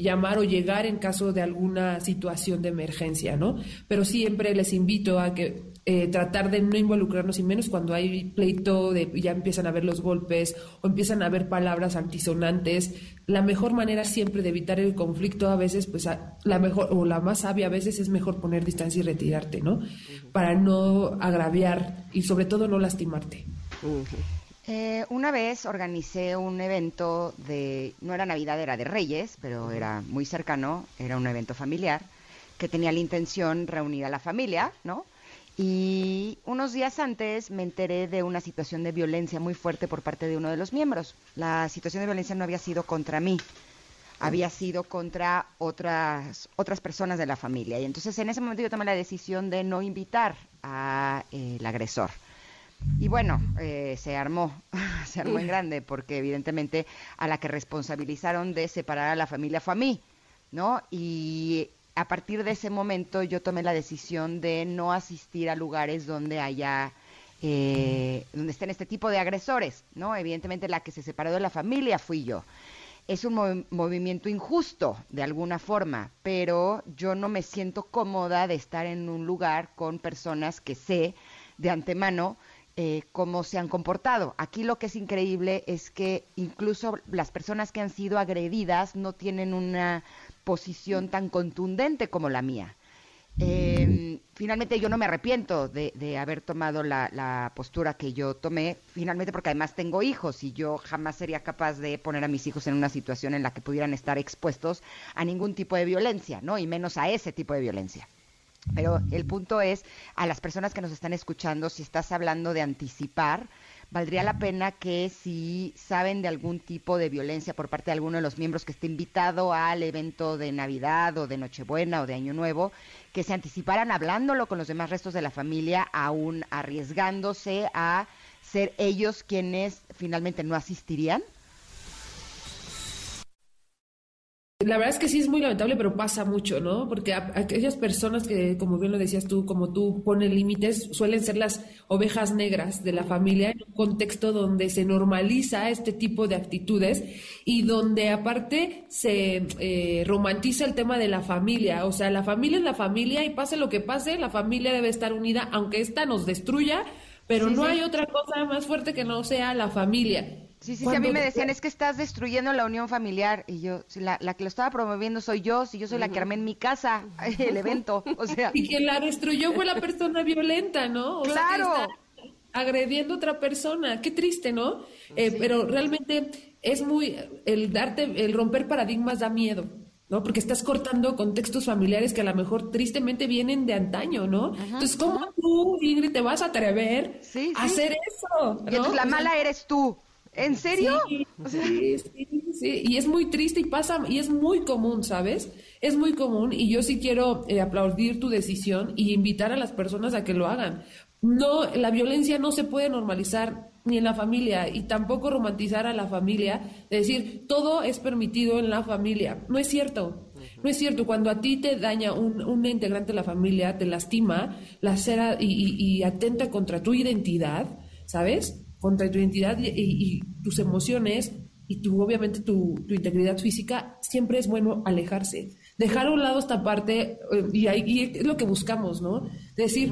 llamar o llegar en caso de alguna situación de emergencia, ¿no? Pero siempre les invito a que tratar de no involucrarnos, y menos cuando hay pleito, ya empiezan a ver los golpes o empiezan a ver palabras altisonantes. La mejor manera siempre de evitar el conflicto, a veces, pues la mejor o la más sabia a veces es mejor poner distancia y retirarte, ¿no? Uh-huh. Para no agraviar y sobre todo no lastimarte. Uh-huh. Una vez organicé un evento no era Navidad, era de Reyes, pero era muy cercano, era un evento familiar que tenía la intención de reunir a la familia, ¿no? Y unos días antes me enteré de una situación de violencia muy fuerte por parte de uno de los miembros. La situación de violencia no había sido contra mí, había sido contra otras personas de la familia. Y entonces en ese momento yo tomé la decisión de no invitar al agresor. Y bueno, se armó en grande, porque evidentemente a la que responsabilizaron de separar a la familia fue a mí, ¿no? Y a partir de ese momento yo tomé la decisión de no asistir a lugares donde haya, donde estén este tipo de agresores, ¿no? Evidentemente la que se separó de la familia fui yo. Es un movimiento injusto, de alguna forma, pero yo no me siento cómoda de estar en un lugar con personas que sé de antemano cómo se han comportado. Aquí lo que es increíble es que incluso las personas que han sido agredidas no tienen una posición tan contundente como la mía. Finalmente yo no me arrepiento de haber tomado la postura que yo tomé, finalmente, porque además tengo hijos y yo jamás sería capaz de poner a mis hijos en una situación en la que pudieran estar expuestos a ningún tipo de violencia, ¿no? Y menos a ese tipo de violencia. Pero el punto es, a las personas que nos están escuchando, si estás hablando de anticipar, valdría la pena que si saben de algún tipo de violencia por parte de alguno de los miembros que esté invitado al evento de Navidad o de Nochebuena o de Año Nuevo, que se anticiparan hablándolo con los demás restos de la familia, aún arriesgándose a ser ellos quienes finalmente no asistirían. La verdad es que sí es muy lamentable, pero pasa mucho, ¿no? Porque aquellas personas que, como bien lo decías tú, como tú pones límites, suelen ser las ovejas negras de la familia en un contexto donde se normaliza este tipo de actitudes y donde aparte se romantiza el tema de la familia. O sea, la familia es la familia y pase lo que pase, la familia debe estar unida, aunque esta nos destruya, pero sí, no hay otra cosa más fuerte que no sea la familia. Sí, a mí me decían, es que estás destruyendo la unión familiar, y yo, si la que lo estaba promoviendo soy yo, si yo soy la que armé en mi casa el evento, o sea. Y quien la destruyó fue la persona violenta, ¿no? O claro. Sea, que está agrediendo a otra persona, qué triste, ¿no? Sí. Pero realmente es muy, el romper paradigmas da miedo, ¿no? Porque estás cortando contextos familiares que a lo mejor tristemente vienen de antaño, ¿no? Ajá, entonces, ¿cómo tú, Ingrid, te vas a atrever a hacer eso? ¿No? Y entonces la mala eres tú. ¿En serio? Sí. Y es muy triste y pasa, y es muy común, ¿sabes? Es muy común, y yo sí quiero aplaudir tu decisión y invitar a las personas a que lo hagan. No, la violencia no se puede normalizar ni en la familia, y tampoco romantizar a la familia, decir, todo es permitido en la familia. No es cierto. No es cierto, cuando a ti te daña un integrante de la familia, te lastima, lacera y atenta contra tu identidad, ¿sabes? Contra tu identidad y tus emociones y obviamente tu integridad física, siempre es bueno alejarse. Dejar a un lado esta parte, y es lo que buscamos, ¿no? Decir,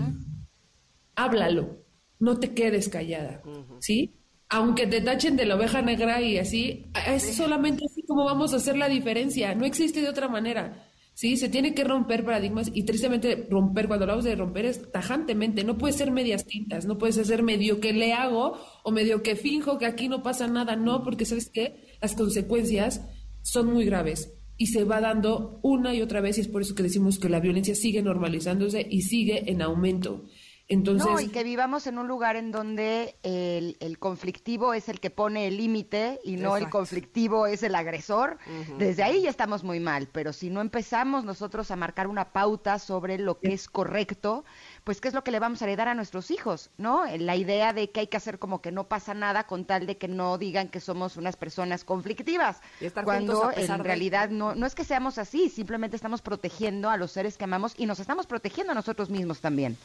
háblalo, no te quedes callada, ¿sí? Aunque te tachen de la oveja negra y así, es solamente así como vamos a hacer la diferencia, no existe de otra manera. Sí, se tiene que romper paradigmas y tristemente romper, cuando hablamos de romper es tajantemente, no puede ser medias tintas, no puedes hacer medio que le hago o medio que finjo que aquí no pasa nada, no, porque ¿sabes qué? Las consecuencias son muy graves y se va dando una y otra vez y es por eso que decimos que la violencia sigue normalizándose y sigue en aumento. Entonces, no, y que vivamos en un lugar en donde el conflictivo es el que pone el límite y no el conflictivo es el agresor. Desde ahí ya estamos muy mal, pero si no empezamos nosotros a marcar una pauta sobre lo que es correcto, pues qué es lo que le vamos a heredar a nuestros hijos, ¿no? La idea de que hay que hacer como que no pasa nada con tal de que no digan que somos unas personas conflictivas, y estar cuando en realidad no es que seamos así, simplemente estamos protegiendo a los seres que amamos y nos estamos protegiendo a nosotros mismos también.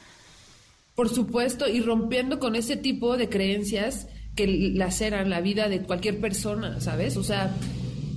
Por supuesto, y rompiendo con ese tipo de creencias que laceran la vida de cualquier persona, ¿sabes? O sea,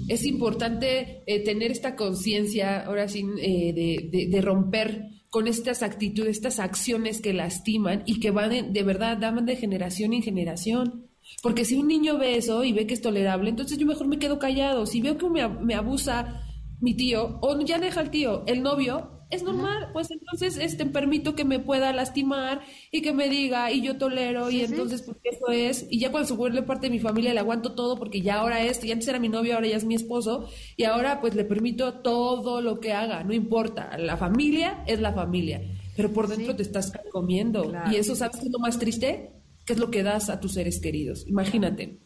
es importante tener esta conciencia, ahora sí, de romper con estas actitudes, estas acciones que lastiman y que van de verdad, van de generación en generación. Porque si un niño ve eso y ve que es tolerable, entonces yo mejor me quedo callado. Si veo que me abusa mi tío, o ya deja al tío, el novio... Es normal, pues entonces permito que me pueda lastimar y que me diga y yo tolero y entonces porque eso es, y ya cuando se vuelve parte de mi familia le aguanto todo porque ya ahora y antes era mi novio, ahora ya es mi esposo y ahora pues le permito todo lo que haga, no importa, la familia es la familia, pero por dentro te estás comiendo y eso, ¿sabes qué es lo más triste? Que es lo que das a tus seres queridos, imagínate,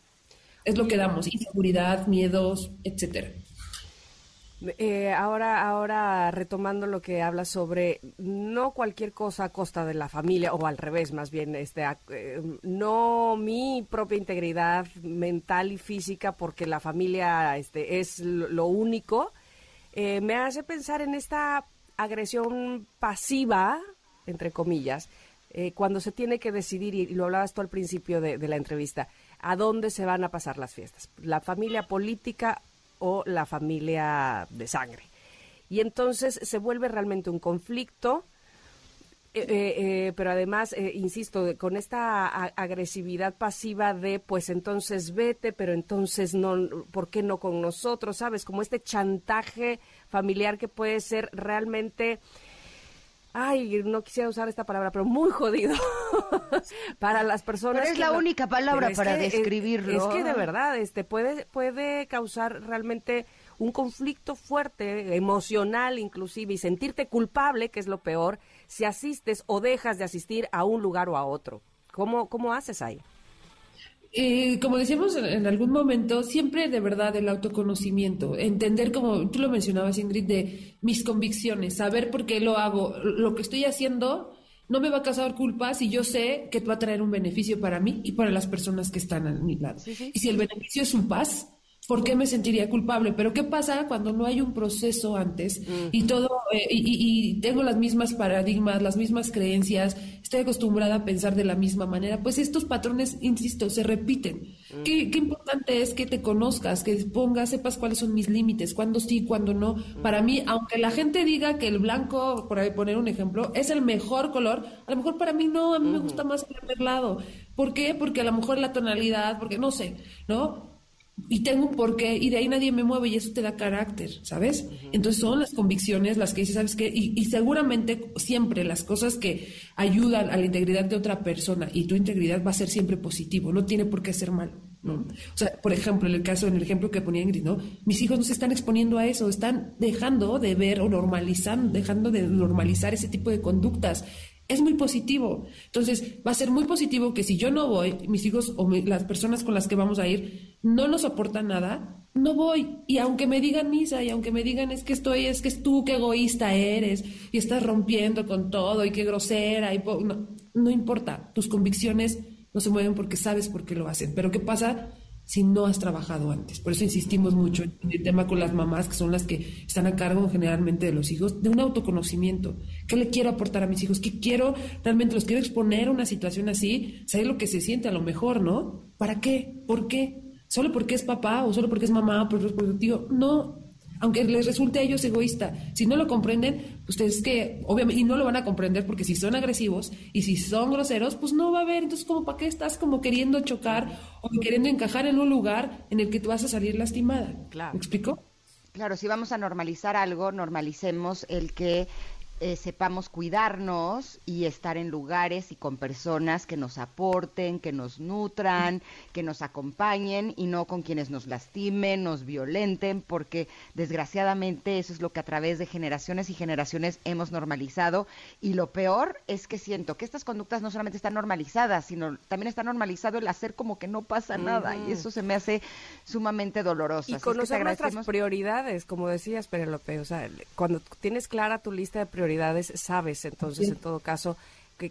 es lo que damos, inseguridad, miedos, etcétera. Ahora retomando lo que habla sobre no cualquier cosa a costa de la familia, o al revés, más bien, no mi propia integridad mental y física porque la familia es lo único, me hace pensar en esta agresión pasiva, entre comillas, cuando se tiene que decidir, y lo hablabas tú al principio de la entrevista, a dónde se van a pasar las fiestas, la familia política o la familia de sangre. Y entonces se vuelve realmente un conflicto, pero además, insisto, con esta agresividad pasiva de, pues entonces vete, pero entonces no, ¿por qué no con nosotros? ¿Sabes? Como este chantaje familiar que puede ser realmente... Ay, no quisiera usar esta palabra, pero muy jodido para las personas. Pero es la única palabra para describirlo. Es que de verdad, puede causar realmente un conflicto fuerte, emocional inclusive, y sentirte culpable, que es lo peor, si asistes o dejas de asistir a un lugar o a otro. ¿Cómo haces ahí? Como decíamos en algún momento, siempre de verdad el autoconocimiento, entender, como tú lo mencionabas, Ingrid, de mis convicciones, saber por qué lo hago, lo que estoy haciendo no me va a causar culpa si yo sé que va a traer un beneficio para mí y para las personas que están a mi lado. Sí. Y si el beneficio es un paz, ¿por qué me sentiría culpable? Pero ¿qué pasa cuando no hay un proceso antes y todo y tengo las mismas paradigmas, las mismas creencias, estoy acostumbrada a pensar de la misma manera? Pues estos patrones, insisto, se repiten. Qué importante es que te conozcas, que pongas, sepas cuáles son mis límites, cuándo sí, cuándo no. Para mí, aunque la gente diga que el blanco, por ahí poner un ejemplo, es el mejor color, a lo mejor para mí no, a mí me gusta más el perlado. ¿Por qué? Porque a lo mejor la tonalidad, porque no sé, ¿no? Y tengo un porqué, y de ahí nadie me mueve, y eso te da carácter, ¿sabes? Entonces son las convicciones las que dices, ¿sabes qué? Y seguramente siempre las cosas que ayudan a la integridad de otra persona y tu integridad va a ser siempre positivo, no tiene por qué ser malo, ¿no? O sea, por ejemplo, en el ejemplo que ponía Ingrid, ¿no? Mis hijos no se están exponiendo a eso, están dejando de ver o normalizar ese tipo de conductas. Es muy positivo. Entonces, va a ser muy positivo que si yo no voy, mis hijos o las personas con las que vamos a ir no nos aportan nada, no voy. Y aunque me digan misa, y aunque me digan es que tú qué egoísta eres, y estás rompiendo con todo, y qué grosera, no importa. Tus convicciones no se mueven porque sabes por qué lo hacen. Pero ¿qué pasa si no has trabajado antes? Por eso insistimos mucho en el tema con las mamás, que son las que están a cargo generalmente de los hijos, de un autoconocimiento. ¿Qué le quiero aportar a mis hijos? ¿Qué quiero? Realmente los quiero exponer a una situación así, saber lo que se siente a lo mejor, ¿no? ¿Para qué? ¿Por qué? ¿Solo porque es papá o solo porque es mamá o porque es tío? No, aunque les resulte a ellos egoísta. Si no lo comprenden, ustedes que, obviamente, y no lo van a comprender porque si son agresivos y si son groseros, pues no va a haber. Entonces, como ¿para qué estás como queriendo chocar o queriendo encajar en un lugar en el que tú vas a salir lastimada? Claro. ¿Me explico? Claro, si vamos a normalizar algo, normalicemos el que sepamos cuidarnos y estar en lugares y con personas que nos aporten, que nos nutran, que nos acompañen y no con quienes nos lastimen, nos violenten, porque desgraciadamente eso es lo que a través de generaciones y generaciones hemos normalizado. Y lo peor es que siento que estas conductas no solamente están normalizadas, sino también está normalizado el hacer como que no pasa nada, y eso se me hace sumamente doloroso. Y así conocer nuestras prioridades, como decías, Penélope, o sea, cuando tienes clara tu lista de prioridades, sabes entonces en todo caso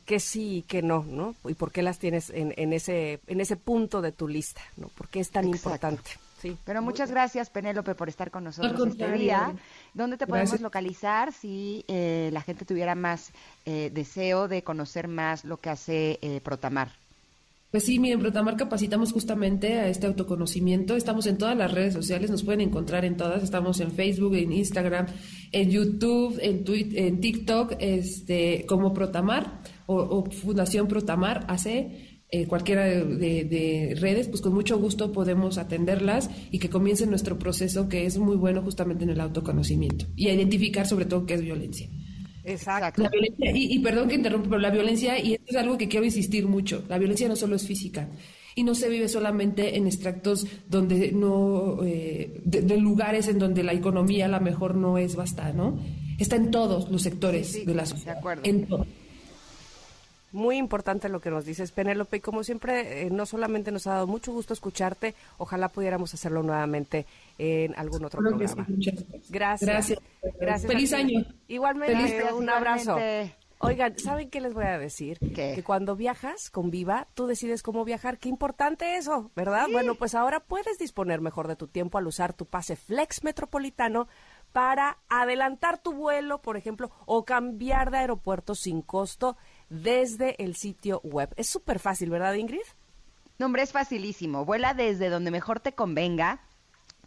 que sí y que no, ¿no? Y por qué las tienes en ese punto de tu lista, ¿no? Porque es tan importante. Sí. Pero muchas gracias, Penélope, por estar con nosotros este día. ¿Dónde te podemos localizar si la gente tuviera más deseo de conocer más lo que hace Protamar? Pues sí, miren, Protamar capacitamos justamente a este autoconocimiento. Estamos en todas las redes sociales, nos pueden encontrar en todas. Estamos en Facebook, en Instagram, en YouTube, en Twitter, en TikTok, como Protamar o Fundación Protamar AC. Cualquiera de redes, pues con mucho gusto podemos atenderlas y que comience nuestro proceso, que es muy bueno justamente en el autoconocimiento y a identificar sobre todo qué es violencia. Exacto. La violencia, y perdón que interrumpa, pero la violencia, y esto es algo que quiero insistir mucho, la violencia no solo es física y no se vive solamente en extractos donde no, de lugares en donde la economía a lo mejor no es basta, ¿no? Está en todos los sectores de la sociedad. De acuerdo. En todo. Muy importante lo que nos dices, Penélope, y como siempre, no solamente nos ha dado mucho gusto escucharte, ojalá pudiéramos hacerlo nuevamente en algún otro programa. Gracias. Feliz año. Igualmente, un abrazo. Oigan, ¿saben qué les voy a decir? ¿Qué? Que cuando viajas con Viva, tú decides cómo viajar. Qué importante eso, ¿verdad? Sí. Bueno, pues ahora puedes disponer mejor de tu tiempo al usar tu pase Flex Metropolitano para adelantar tu vuelo, por ejemplo, o cambiar de aeropuerto sin costo desde el sitio web. Es súper fácil, ¿verdad, Ingrid? No, hombre, es facilísimo. Vuela desde donde mejor te convenga.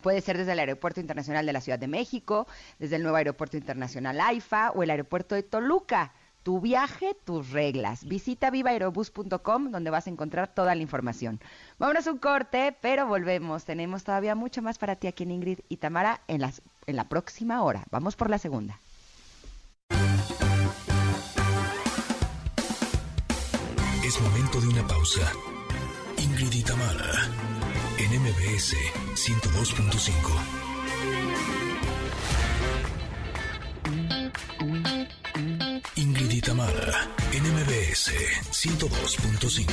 Puede ser desde el Aeropuerto Internacional de la Ciudad de México, desde el nuevo Aeropuerto Internacional AIFA o el Aeropuerto de Toluca. Tu viaje, tus reglas. Visita vivaaerobus.com, donde vas a encontrar toda la información. Vámonos a un corte, pero volvemos. Tenemos todavía mucho más para ti aquí en Ingrid y Tamara en la próxima hora. Vamos por la segunda. Es momento de una pausa. Ingrid y Tamara, en MBS 102.5. Ingrid y Tamara, en MBS 102.5.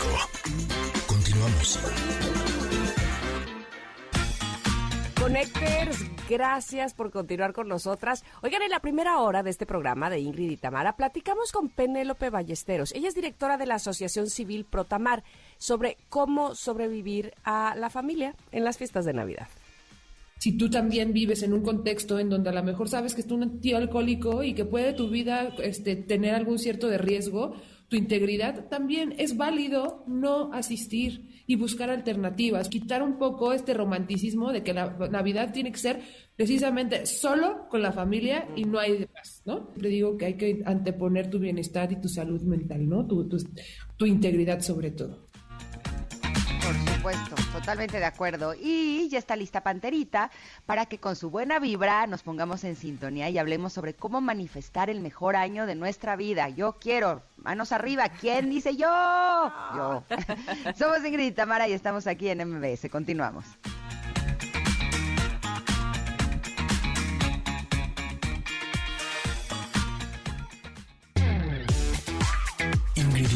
Continúa. Continuamos. Connecters, gracias por continuar con nosotras. Oigan, en la primera hora de este programa de Ingrid y Tamara, platicamos con Penélope Ballesteros. Ella es directora de la Asociación Civil Protamar sobre cómo sobrevivir a la familia en las fiestas de Navidad. Si tú también vives en un contexto en donde a lo mejor sabes que es un tío alcohólico y que puede tu vida tener algún cierto de riesgo, tu integridad, también es válido no asistir y buscar alternativas, quitar un poco este romanticismo de que la Navidad tiene que ser precisamente solo con la familia y no hay demás, ¿no? Siempre digo que hay que anteponer tu bienestar y tu salud mental, ¿no? Tu integridad sobre todo. Por supuesto, totalmente de acuerdo. Y ya está lista Panterita para que con su buena vibra nos pongamos en sintonía y hablemos sobre cómo manifestar el mejor año de nuestra vida. Yo quiero, manos arriba, ¿quién dice yo? Yo. Somos Ingrid y Tamara y estamos aquí en MBS. Continuamos.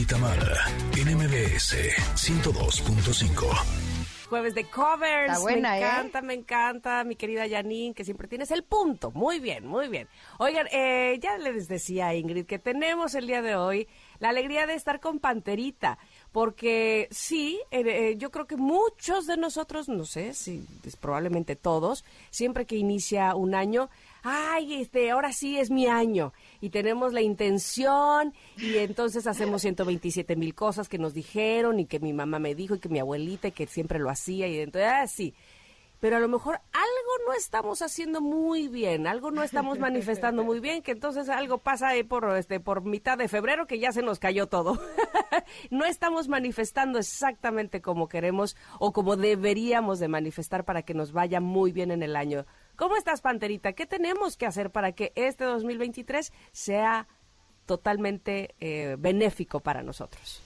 Tamara, en MBS 102.5. Jueves de covers. Está buena, me encanta, mi querida Yanin, que siempre tienes el punto. Muy bien, muy bien. Oigan, ya les decía a Ingrid que tenemos el día de hoy la alegría de estar con Panterita, porque sí, yo creo que muchos de nosotros, no sé, si probablemente todos, siempre que inicia un año, ay, ahora sí es mi año, y tenemos la intención, y entonces hacemos 127,000 cosas que nos dijeron, y que mi mamá me dijo, y que mi abuelita, y que siempre lo hacía, y entonces, sí, pero a lo mejor algo no estamos haciendo muy bien, algo no estamos manifestando muy bien, que entonces algo pasa ahí por mitad de febrero que ya se nos cayó todo. No estamos manifestando exactamente como queremos o como deberíamos de manifestar para que nos vaya muy bien en el año. ¿Cómo estás, Panterita? ¿Qué tenemos que hacer para que este 2023 sea totalmente benéfico para nosotros?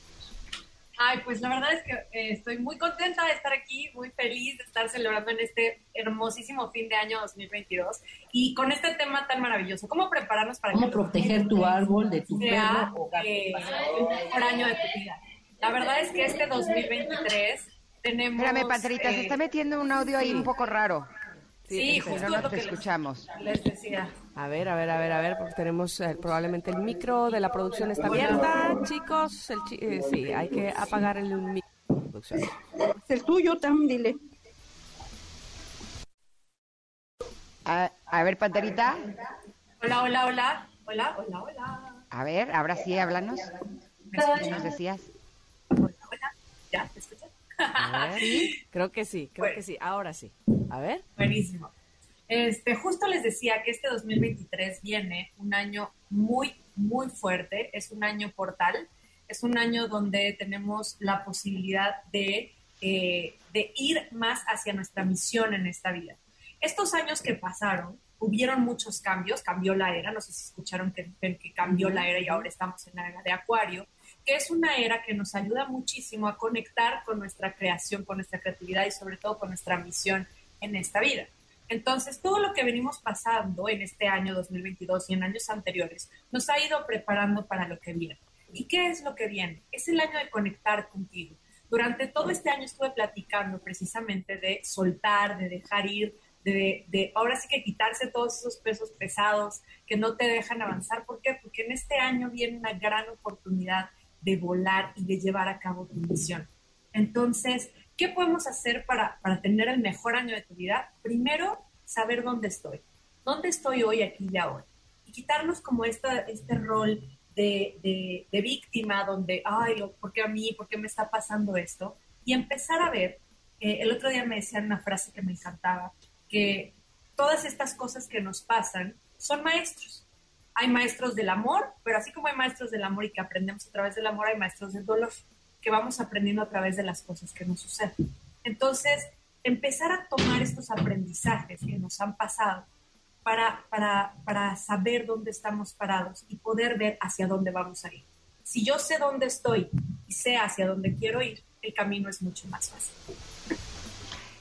Ay, pues la verdad es que estoy muy contenta de estar aquí, muy feliz de estar celebrando en este hermosísimo fin de año 2022 y con este tema tan maravilloso. ¿Cómo prepararnos para cómo proteger tu árbol de tu perro o gato? El mejor año de tu vida. La verdad es que este 2023 tenemos... Espérame, Panterita, se está metiendo un audio ahí un poco raro. Sí, justo no te escuchamos. Les decía. A ver, porque tenemos probablemente el micro de la producción está abierta, chicos. Sí, hay que apagar el micro de la producción. El tuyo, Tam, dile. A ver, Panterita. Hola. A ver, ahora sí, háblanos. ¿Qué nos decías? Hola, ¿ya? ¿Te escuchas? A ver, creo que sí, ahora sí. A ver. Buenísimo. Justo les decía que este 2023 viene un año muy, muy fuerte, es un año portal, es un año donde tenemos la posibilidad de ir más hacia nuestra misión en esta vida. Estos años que pasaron, hubieron muchos cambios, cambió la era, no sé si escucharon que cambió la era y ahora estamos en la era de Acuario, que es una era que nos ayuda muchísimo a conectar con nuestra creación, con nuestra creatividad y sobre todo con nuestra misión en esta vida. Entonces, todo lo que venimos pasando en este año 2022 y en años anteriores nos ha ido preparando para lo que viene. ¿Y qué es lo que viene? Es el año de conectar contigo. Durante todo este año estuve platicando precisamente de soltar, de dejar ir, de ahora sí que quitarse todos esos pesos pesados que no te dejan avanzar. ¿Por qué? Porque en este año viene una gran oportunidad de volar y de llevar a cabo tu misión. Entonces, ¿qué podemos hacer para tener el mejor año de tu vida? Primero, saber dónde estoy. ¿Dónde estoy hoy, aquí y ahora? Y quitarnos como este rol de víctima, donde, ay, ¿por qué a mí? ¿Por qué me está pasando esto? Y empezar a ver, el otro día me decían una frase que me encantaba, que todas estas cosas que nos pasan son maestros. Hay maestros del amor, pero así como hay maestros del amor y que aprendemos a través del amor, hay maestros del dolor, que vamos aprendiendo a través de las cosas que nos suceden. Entonces, empezar a tomar estos aprendizajes que nos han pasado para saber dónde estamos parados y poder ver hacia dónde vamos a ir. Si yo sé dónde estoy y sé hacia dónde quiero ir, el camino es mucho más fácil.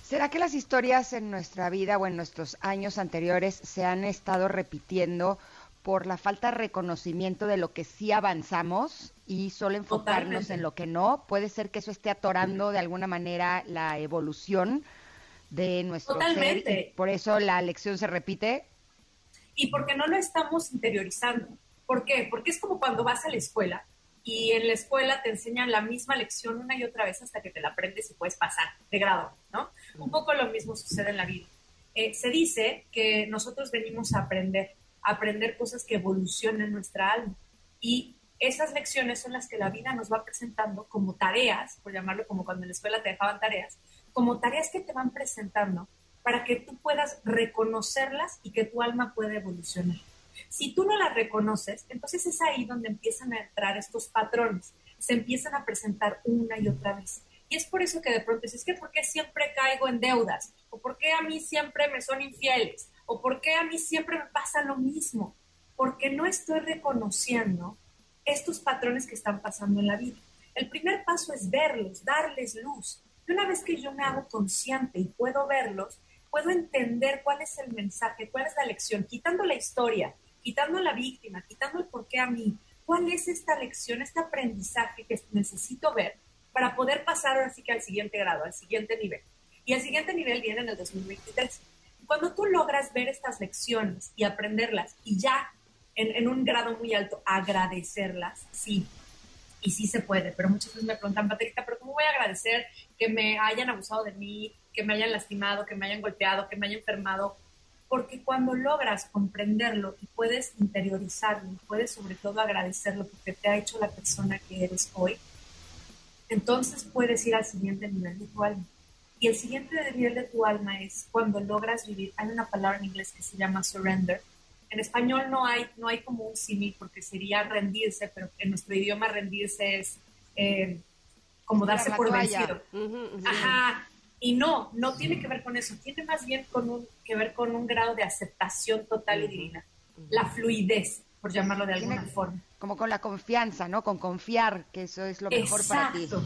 ¿Será que las historias en nuestra vida o en nuestros años anteriores se han estado repitiendo por la falta de reconocimiento de lo que sí avanzamos y solo enfocarnos en lo que no. Puede ser que eso esté atorando de alguna manera la evolución de nuestro ser, y por eso la lección se repite. Y porque no lo estamos interiorizando. ¿Por qué? Porque es como cuando vas a la escuela y en la escuela te enseñan la misma lección una y otra vez hasta que te la aprendes y puedes pasar de grado, ¿no? Un poco lo mismo sucede en la vida. Se dice que nosotros venimos a aprender cosas que evolucionen nuestra alma. Y esas lecciones son las que la vida nos va presentando como tareas, por llamarlo como cuando en la escuela te dejaban tareas, como tareas que te van presentando para que tú puedas reconocerlas y que tu alma pueda evolucionar. Si tú no las reconoces, entonces es ahí donde empiezan a entrar estos patrones, se empiezan a presentar una y otra vez. Y es por eso que de pronto dices, ¿por qué siempre caigo en deudas? ¿O por qué a mí siempre me son infieles? ¿O por qué a mí siempre me pasa lo mismo? Porque no estoy reconociendo estos patrones que están pasando en la vida. El primer paso es verlos, darles luz. Y una vez que yo me hago consciente y puedo verlos, puedo entender cuál es el mensaje, cuál es la lección, quitando la historia, quitando la víctima, quitando el por qué a mí, cuál es esta lección, este aprendizaje que necesito ver para poder pasar ahora sí que al siguiente grado, al siguiente nivel. Y el siguiente nivel viene en el 2023. Cuando tú logras ver estas lecciones y aprenderlas, y ya en un grado muy alto agradecerlas, sí, y sí se puede, pero muchas veces me preguntan, Panterita, ¿pero cómo voy a agradecer que me hayan abusado de mí, que me hayan lastimado, que me hayan golpeado, que me hayan enfermado? Porque cuando logras comprenderlo y puedes interiorizarlo, puedes sobre todo agradecerlo porque te ha hecho la persona que eres hoy, entonces puedes ir al siguiente nivel de tu alma. Y el siguiente nivel de tu alma es cuando logras vivir. Hay una palabra en inglés que se llama surrender. En español no hay como un símil porque sería rendirse, pero en nuestro idioma rendirse es como darse por vencido. Ajá. Y no tiene que ver con eso, tiene más bien que ver con un grado de aceptación total y divina, la fluidez, por llamarlo de alguna forma. Como con la confianza, ¿no? Con confiar que eso es lo mejor para ti. Exacto.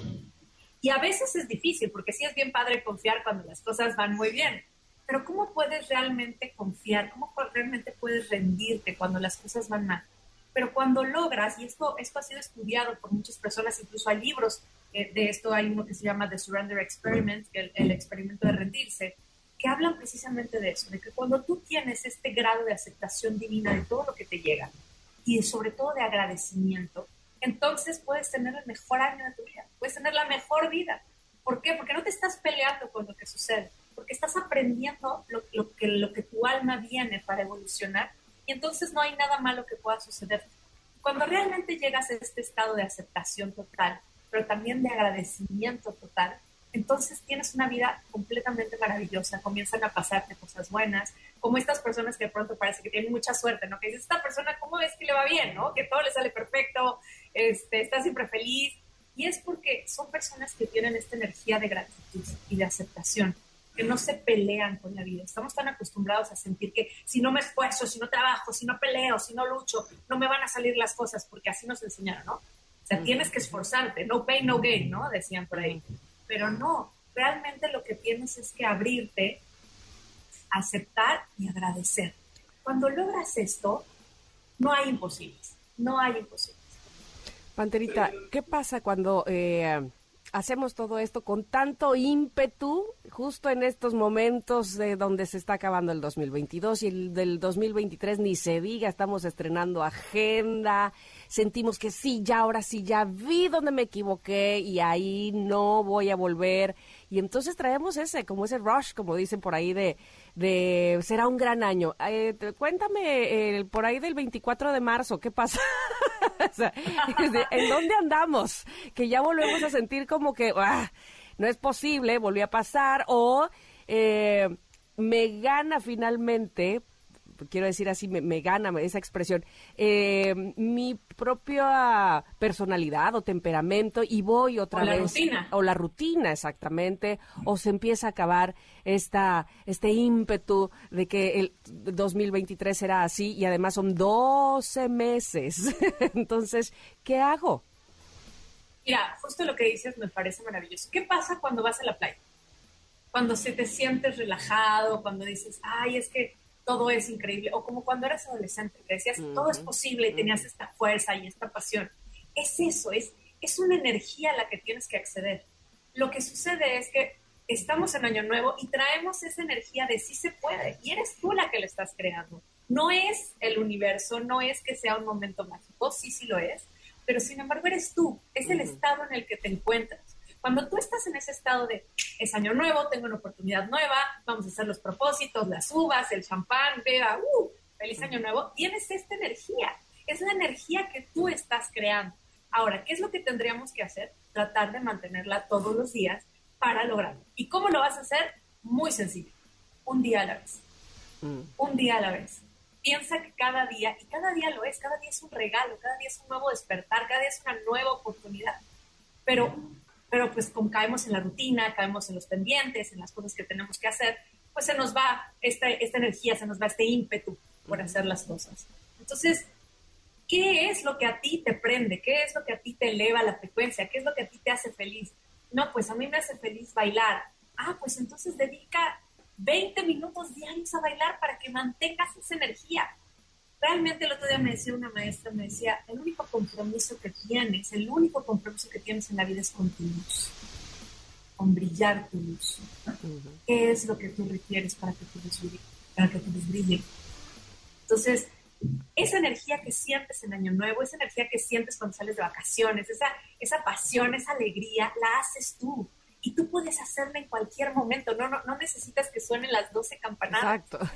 Y a veces es difícil, porque sí es bien padre confiar cuando las cosas van muy bien, pero ¿cómo puedes realmente confiar? ¿Cómo realmente puedes rendirte cuando las cosas van mal? Pero cuando logras, y esto ha sido estudiado por muchas personas, incluso hay libros de esto, hay uno que se llama The Surrender Experiment, que el experimento de rendirse, que hablan precisamente de eso, de que cuando tú tienes este grado de aceptación divina de todo lo que te llega, y sobre todo de agradecimiento, entonces puedes tener el mejor año de tu vida, puedes tener la mejor vida. ¿Por qué? Porque no te estás peleando con lo que sucede, porque estás aprendiendo lo que tu alma viene para evolucionar, y entonces no hay nada malo que pueda suceder. Cuando realmente llegas a este estado de aceptación total, pero también de agradecimiento total, entonces tienes una vida completamente maravillosa, comienzan a pasarte cosas buenas, como estas personas que de pronto parece que tienen mucha suerte, ¿no? Que dices, esta persona, ¿cómo ves que le va bien, no? Que todo le sale perfecto, está siempre feliz, y es porque son personas que tienen esta energía de gratitud y de aceptación, que no se pelean con la vida. Estamos tan acostumbrados a sentir que si no me esfuerzo, si no trabajo, si no peleo, si no lucho, no me van a salir las cosas, porque así nos enseñaron, ¿no? O sea, tienes que esforzarte, no pain, no gain, ¿no? Decían por ahí. Pero no, realmente lo que tienes es que abrirte, aceptar y agradecer. Cuando logras esto, no hay imposibles, no hay imposibles. Panterita, ¿qué pasa cuando hacemos todo esto con tanto ímpetu justo en estos momentos de donde se está acabando el 2022 y el del 2023 ni se diga? Estamos estrenando agenda, sentimos que sí, ya ahora sí, ya vi dónde me equivoqué y ahí no voy a volver, y entonces traemos ese rush, como dicen por ahí, de será un gran año. Cuéntame, por ahí del 24 de marzo, ¿qué pasa? O sea, ¿en dónde andamos? Que ya volvemos a sentir como que no es posible, volví a pasar, o me gana finalmente, quiero decir así, me gana esa expresión, mi propia personalidad o temperamento, y voy otra vez. O la rutina. O la rutina, exactamente, o se empieza a acabar este ímpetu de que el 2023 será así, y además son 12 meses. Entonces, ¿qué hago? Mira, justo lo que dices me parece maravilloso. ¿Qué pasa cuando vas a la playa? Cuando se te sientes relajado, cuando dices, ay, es que todo es increíble, o como cuando eras adolescente, que decías, todo es posible y tenías esta fuerza y esta pasión. Es eso, es una energía a la que tienes que acceder. Lo que sucede es que estamos en Año Nuevo y traemos esa energía de sí se puede, y eres tú la que lo estás creando. No es el universo, no es que sea un momento mágico, sí, sí lo es, pero sin embargo eres tú, es el estado en el que te encuentras. Cuando tú estás en ese estado de, es Año Nuevo, tengo una oportunidad nueva, vamos a hacer los propósitos, las uvas, el champán, beba, feliz Año Nuevo, tienes esta energía, es la energía que tú estás creando. Ahora, ¿qué es lo que tendríamos que hacer? Tratar de mantenerla todos los días para lograrlo. ¿Y cómo lo vas a hacer? Muy sencillo, un día a la vez, un día a la vez. Piensa que cada día, y cada día lo es, cada día es un regalo, cada día es un nuevo despertar, cada día es una nueva oportunidad. Pero pues como caemos en la rutina, caemos en los pendientes, en las cosas que tenemos que hacer, pues se nos va esta energía, se nos va este ímpetu por hacer las cosas. Entonces, ¿qué es lo que a ti te prende? ¿Qué es lo que a ti te eleva la frecuencia? ¿Qué es lo que a ti te hace feliz? No, pues a mí me hace feliz bailar. Ah, pues entonces dedica 20 minutos diarios a bailar para que mantengas esa energía. Realmente el otro día me decía una maestra, me decía, el único compromiso que tienes en la vida es con tu luz, con brillar tu luz. ¿Qué es lo que tú requieres para que tu luz brille? Entonces, esa energía que sientes en Año Nuevo, esa energía que sientes cuando sales de vacaciones, esa pasión, esa alegría, la haces tú. Y tú puedes hacerla en cualquier momento. No necesitas que suenen las 12 campanadas. Exacto.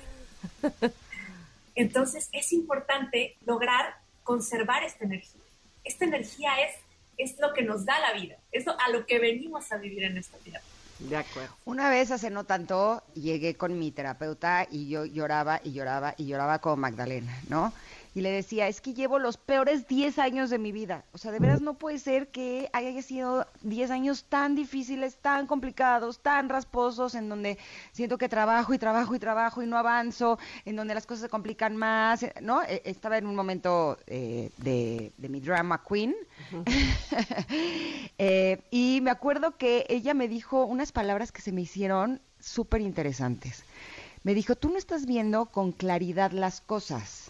Entonces, es importante lograr conservar esta energía. Esta energía es lo que nos da la vida, es a lo que venimos a vivir en esta vida. De acuerdo. Una vez hace no tanto, llegué con mi terapeuta y yo lloraba como Magdalena, ¿no? Y le decía, es que llevo los peores 10 años de mi vida. O sea, de veras no puede ser que haya sido 10 años tan difíciles, tan complicados, tan rasposos, en donde siento que trabajo y no avanzo, en donde las cosas se complican más, ¿no? Estaba en un momento de mi drama queen. Uh-huh. Y me acuerdo que ella me dijo unas palabras que se me hicieron súper interesantes. Me dijo, tú no estás viendo con claridad las cosas.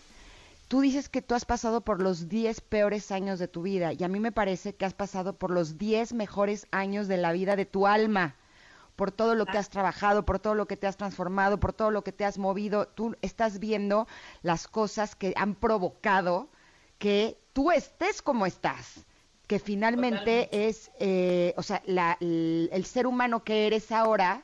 Tú dices que tú has pasado por los 10 peores años de tu vida y a mí me parece que has pasado por los 10 mejores años de la vida de tu alma, por todo lo que has trabajado, por todo lo que te has transformado, por todo lo que te has movido. Tú estás viendo las cosas que han provocado que tú estés como estás, que finalmente totalmente es, o sea, el ser humano que eres ahora.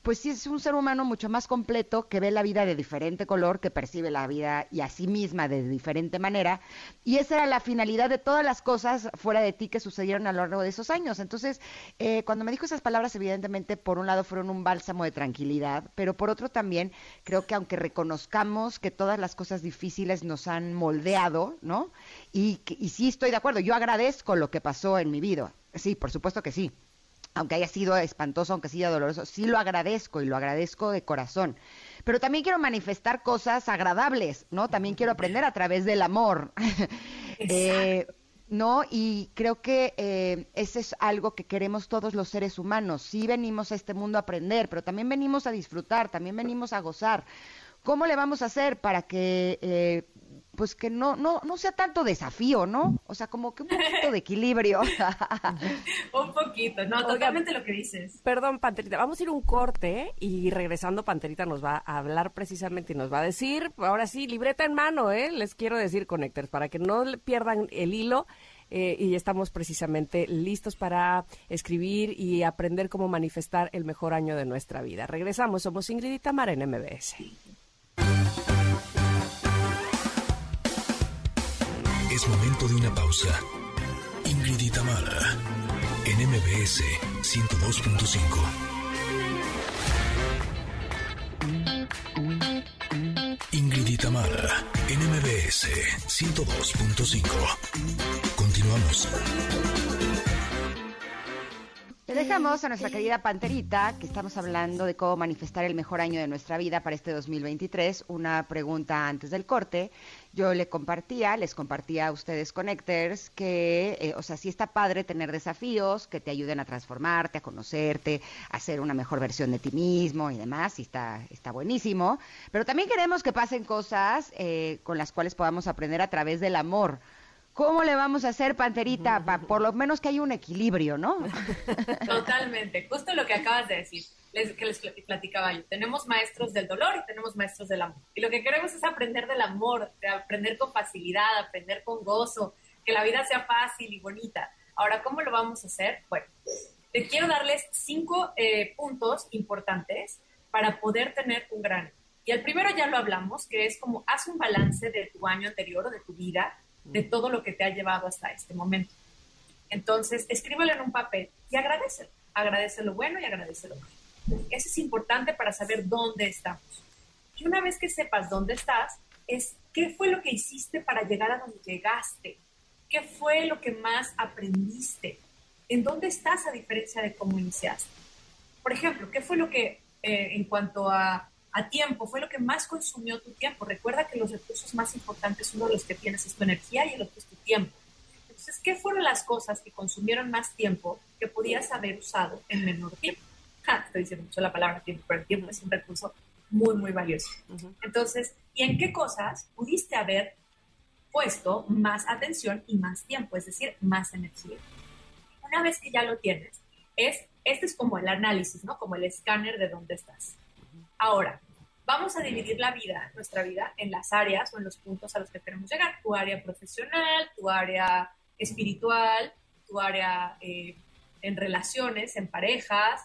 Pues sí, es un ser humano mucho más completo, que ve la vida de diferente color, que percibe la vida y a sí misma de diferente manera. Y esa era la finalidad de todas las cosas fuera de ti que sucedieron a lo largo de esos años. Entonces, cuando me dijo esas palabras, evidentemente, por un lado fueron un bálsamo de tranquilidad, pero por otro también creo que aunque reconozcamos que todas las cosas difíciles nos han moldeado, ¿no? Y sí estoy de acuerdo, yo agradezco lo que pasó en mi vida. Sí, por supuesto que sí. Aunque haya sido espantoso, aunque sea doloroso, sí lo agradezco y lo agradezco de corazón. Pero también quiero manifestar cosas agradables, ¿no? También quiero aprender a través del amor, ¿no? Y creo que ese es algo que queremos todos los seres humanos. Sí venimos a este mundo a aprender, pero también venimos a disfrutar, también venimos a gozar. ¿Cómo le vamos a hacer para que pues que no sea tanto desafío, ¿no? O sea, como que un poquito de equilibrio. Un poquito, no, totalmente lo que dices. Perdón, Panterita, vamos a ir un corte y regresando Panterita nos va a hablar precisamente y nos va a decir, ahora sí, libreta en mano, les quiero decir, Connectors, para que no pierdan el hilo. Y estamos precisamente listos para escribir y aprender cómo manifestar el mejor año de nuestra vida. Regresamos, somos Ingrid y Tamara en MBS. Es momento de una pausa. Ingrid y Tamara en MBS 102.5. Ingrid y Tamara en MBS 102.5. Continuamos. Te dejamos a nuestra querida Panterita, que estamos hablando de cómo manifestar el mejor año de nuestra vida para este 2023. Una pregunta antes del corte. yo les compartía a ustedes Connectors que, o sea, sí está padre tener desafíos que te ayuden a transformarte, a conocerte, a ser una mejor versión de ti mismo y demás, y está buenísimo, pero también queremos que pasen cosas con las cuales podamos aprender a través del amor. ¿Cómo le vamos a hacer, Panterita? Por lo menos que haya un equilibrio, ¿no? Totalmente, justo lo que acabas de decir, que les platicaba yo. Tenemos maestros del dolor y tenemos maestros del amor. Y lo que queremos es aprender del amor, de aprender con facilidad, aprender con gozo, que la vida sea fácil y bonita. Ahora, ¿cómo lo vamos a hacer? Bueno, te quiero darles 5 puntos importantes para poder tener un gran año. Y el primero ya lo hablamos, que es como haz un balance de tu año anterior o de tu vida, de todo lo que te ha llevado hasta este momento. Entonces, escríbelo en un papel y agradécelo. Agradece lo bueno y agradece lo malo. Eso es importante para saber dónde estamos. Y una vez que sepas dónde estás, es qué fue lo que hiciste para llegar a donde llegaste, qué fue lo que más aprendiste, en dónde estás a diferencia de cómo iniciaste. Por ejemplo, qué fue lo que, en cuanto a tiempo, fue lo que más consumió tu tiempo. Recuerda que los recursos más importantes, uno de los que tienes es tu energía y el otro es tu tiempo. Entonces, ¿qué fueron las cosas que consumieron más tiempo que podías haber usado en menor tiempo? Estoy diciendo mucho la palabra tiempo, pero el tiempo es un recurso muy, muy valioso. Entonces, ¿y en qué cosas pudiste haber puesto más atención y más tiempo? Es decir, más energía. Una vez que ya lo tienes, este es como el análisis, ¿no? Como el escáner de dónde estás. Ahora, vamos a dividir la vida, nuestra vida, en las áreas o en los puntos a los que queremos llegar. Tu área profesional, tu área espiritual, tu área en relaciones, en parejas,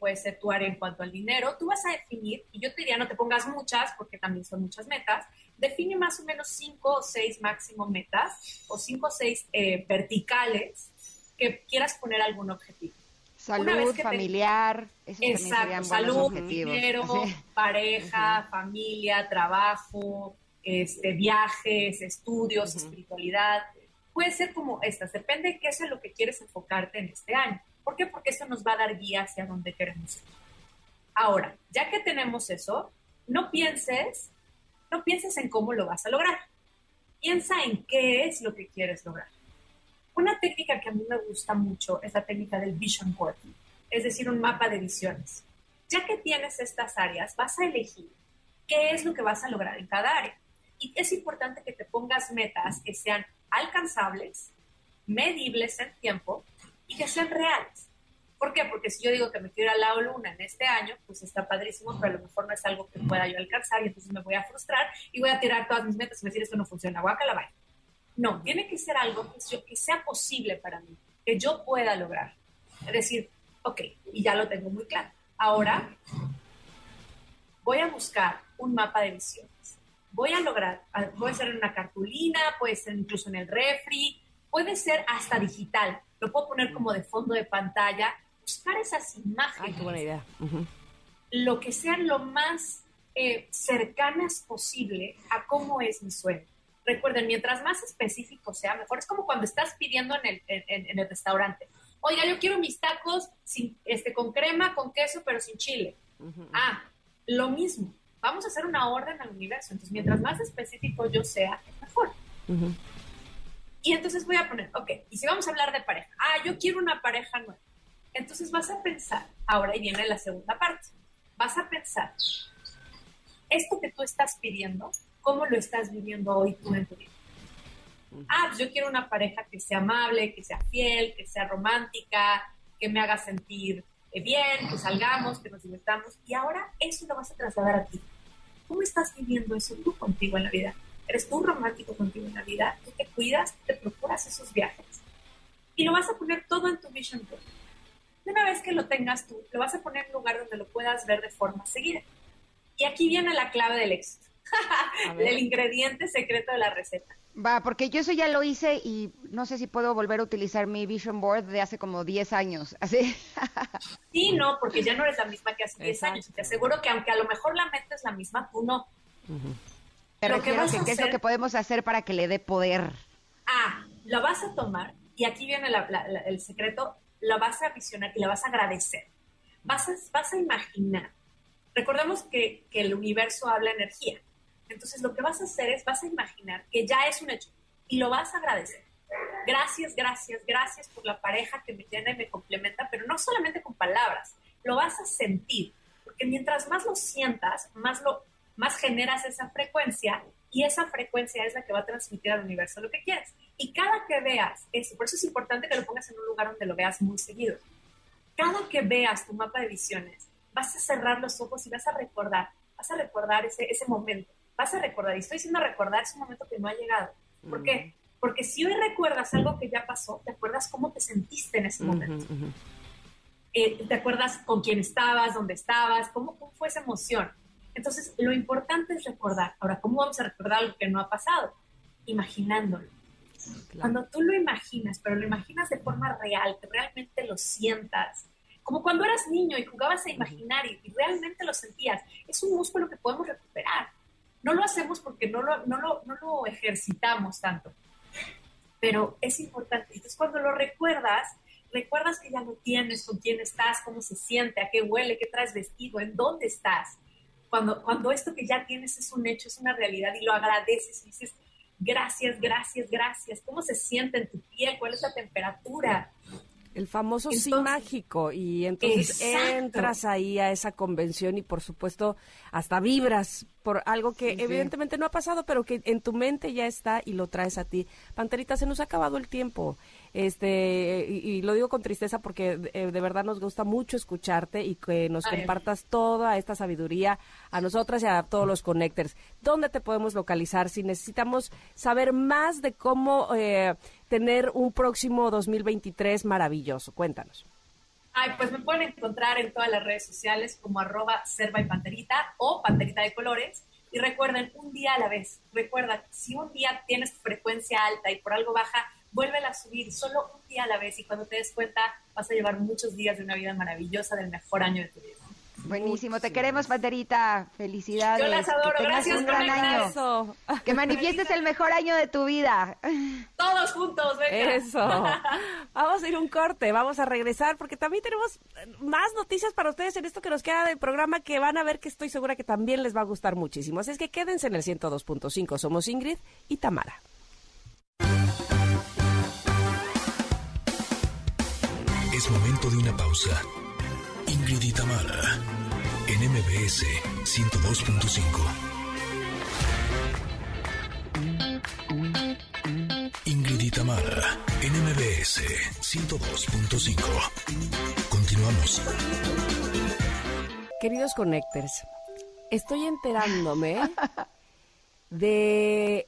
puede ser tu área en cuanto al dinero. Tú vas a definir, y yo te diría no te pongas muchas porque también son muchas metas, define más o menos 5 o 6 máximo metas o 5 o 6 verticales que quieras poner algún objetivo. Salud, familiar, exacto, salud, dinero, pareja, familia, trabajo, viajes, estudios, espiritualidad. Puede ser como estas, depende de qué es lo que quieres enfocarte en este año. ¿Por qué? Porque eso nos va a dar guía hacia dónde queremos ir. Ahora, ya que tenemos eso, no pienses en cómo lo vas a lograr. Piensa en qué es lo que quieres lograr. Una técnica que a mí me gusta mucho es la técnica del vision board, es decir, un mapa de visiones. Ya que tienes estas áreas, vas a elegir qué es lo que vas a lograr en cada área. Y es importante que te pongas metas que sean alcanzables, medibles en tiempo y que sean reales. ¿Por qué? Porque si yo digo que me quiero ir a la luna en este año, pues está padrísimo, pero a lo mejor no es algo que pueda yo alcanzar y entonces me voy a frustrar y voy a tirar todas mis metas y decir esto no funciona, guacalabay. No, tiene que ser algo que sea posible para mí, que yo pueda lograr. Es decir, ok, y ya lo tengo muy claro. Ahora voy a buscar un mapa de visiones. Voy a lograr, puede ser en una cartulina, puede ser incluso en el refri, puede ser hasta digital. Lo puedo poner como de fondo de pantalla. Buscar esas imágenes. Ay, qué buena idea. Lo que sean lo más cercanas posible a cómo es mi sueño. Recuerden, mientras más específico sea, mejor. Es como cuando estás pidiendo en el restaurante. Oiga, yo quiero mis tacos sin, con crema, con queso, pero sin chile. Lo mismo. Vamos a hacer una orden al universo. Entonces, mientras más específico yo sea, mejor. Y entonces voy a poner, ok, y si vamos a hablar de pareja. Yo quiero una pareja nueva. Entonces vas a pensar, ahora y viene la segunda parte. Vas a pensar, esto que tú estás pidiendo, ¿cómo lo estás viviendo hoy tú en tu vida? Pues yo quiero una pareja que sea amable, que sea fiel, que sea romántica, que me haga sentir bien, que salgamos, que nos divertamos. Y ahora eso lo vas a trasladar a ti. ¿Cómo estás viviendo eso tú contigo en la vida? ¿Eres tú romántico contigo en la vida? ¿Tú te cuidas? ¿Te procuras esos viajes? Y lo vas a poner todo en tu vision board. Y una vez que lo tengas tú, lo vas a poner en un lugar donde lo puedas ver de forma seguida. Y aquí viene la clave del éxito. El ingrediente secreto de la receta. Va, porque yo eso ya lo hice y no sé si puedo volver a utilizar mi vision board de hace como 10 años, ¿así? Sí, no, porque ya no eres la misma que hace 10 años. Te aseguro que aunque a lo mejor la meta es la misma, tú no. Pero ¿qué es lo que podemos hacer para que le dé poder? Lo vas a tomar y aquí viene el secreto, lo vas a visionar y la vas a agradecer. Vas a imaginar. Recordemos que el universo habla energía. Entonces lo que vas a hacer es, vas a imaginar que ya es un hecho y lo vas a agradecer. Gracias, gracias, gracias por la pareja que me llena y me complementa, pero no solamente con palabras, lo vas a sentir, porque mientras más lo sientas, más generas esa frecuencia, y esa frecuencia es la que va a transmitir al universo lo que quieres. Y cada que veas eso, por eso es importante que lo pongas en un lugar donde lo veas muy seguido, cada que veas tu mapa de visiones, vas a cerrar los ojos y vas a recordar ese momento, vas a recordar, y estoy diciendo recordar, es un momento que no ha llegado. ¿Por qué? Porque si hoy recuerdas algo que ya pasó, te acuerdas cómo te sentiste en ese momento. Te acuerdas con quién estabas, dónde estabas, cómo fue esa emoción. Entonces, lo importante es recordar. Ahora, ¿cómo vamos a recordar algo que no ha pasado? Imaginándolo. Claro. Cuando tú lo imaginas, pero lo imaginas de forma real, que realmente lo sientas. Como cuando eras niño y jugabas a imaginar y realmente lo sentías. Es un músculo que podemos recuperar. No lo hacemos porque no lo ejercitamos tanto. Pero es importante. Entonces, cuando lo recuerdas que ya lo tienes, con quién estás, cómo se siente, a qué huele, qué traes vestido, en dónde estás. Cuando esto que ya tienes es un hecho, es una realidad, y lo agradeces y dices, gracias, gracias, gracias. ¿Cómo se siente en tu piel? ¿Cuál es la temperatura? El famoso sí mágico. Y entonces exacto. Entras ahí a esa convención y, por supuesto, hasta vibras por algo que evidentemente no ha pasado, pero que en tu mente ya está y lo traes a ti. Panterita, se nos ha acabado el tiempo. Y lo digo con tristeza porque de verdad nos gusta mucho escucharte y que nos compartas toda esta sabiduría a nosotras y a todos los connectors. ¿Dónde te podemos localizar si necesitamos saber más de cómo tener un próximo 2023 maravilloso? Cuéntanos. Pues me pueden encontrar en todas las redes sociales como @servaypanterita o Panterita de Colores. Y recuerden, un día a la vez. Recuerda, si un día tienes frecuencia alta y por algo baja, vuélvela a subir, solo un día a la vez, y cuando te des cuenta vas a llevar muchos días de una vida maravillosa, del mejor año de tu vida. Buenísimo, te queremos, Panterita, felicidades. Yo las adoro, gracias por el abrazo. Que manifiestes el mejor año de tu vida. Todos juntos, venga. Eso, vamos a ir un corte, vamos a regresar porque también tenemos más noticias para ustedes en esto que nos queda del programa, que van a ver que estoy segura que también les va a gustar muchísimo. Así es que quédense en el 102.5, somos Ingrid y Tamara. Es momento de una pausa. Ingrid y Tamara, en MBS 102.5. Ingrid y Tamara, en MBS 102.5. Continuamos. Queridos connectors, estoy enterándome de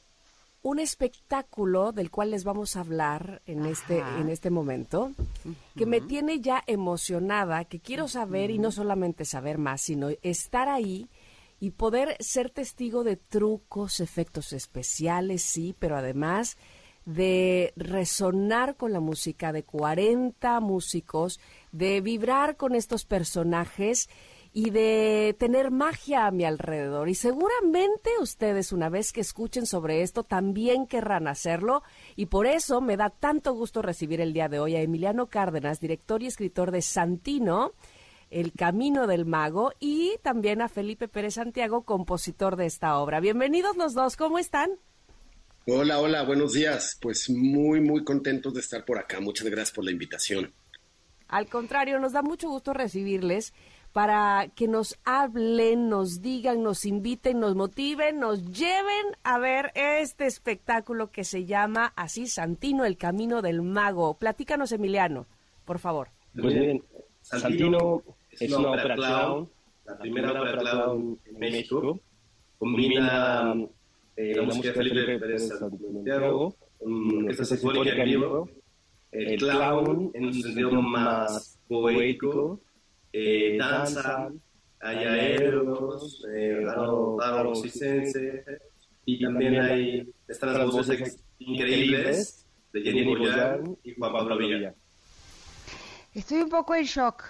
un espectáculo del cual les vamos a hablar en este momento, que me tiene ya emocionada, que quiero saber y no solamente saber más, sino estar ahí y poder ser testigo de trucos, efectos especiales, sí, pero además de resonar con la música de 40 músicos, de vibrar con estos personajes y de tener magia a mi alrededor. Y seguramente ustedes, una vez que escuchen sobre esto, también querrán hacerlo. Y por eso me da tanto gusto recibir el día de hoy a Emiliano Cárdenas, director y escritor de Santino, El Camino del Mago, y también a Felipe Pérez Santiago, compositor de esta obra. Bienvenidos los dos, ¿cómo están? Hola, buenos días. Pues muy, muy contentos de estar por acá. Muchas gracias por la invitación. Al contrario, nos da mucho gusto recibirles, para que nos hablen, nos digan, nos inviten, nos motiven, nos lleven a ver este espectáculo que se llama así, Santino, El Camino del Mago. Platícanos, Emiliano, por favor. Pues bien, Santino es una ópera clown, la primera ópera clown en México. Combina la música de Felipe Pérez Santiago, orquesta sinfónica en vivo, el clown en un sentido más poético, danza, hay aeros, taro cisense, y también hay están las voces increíbles de Yanin y Juan Pablo Villa. Estoy un poco en shock.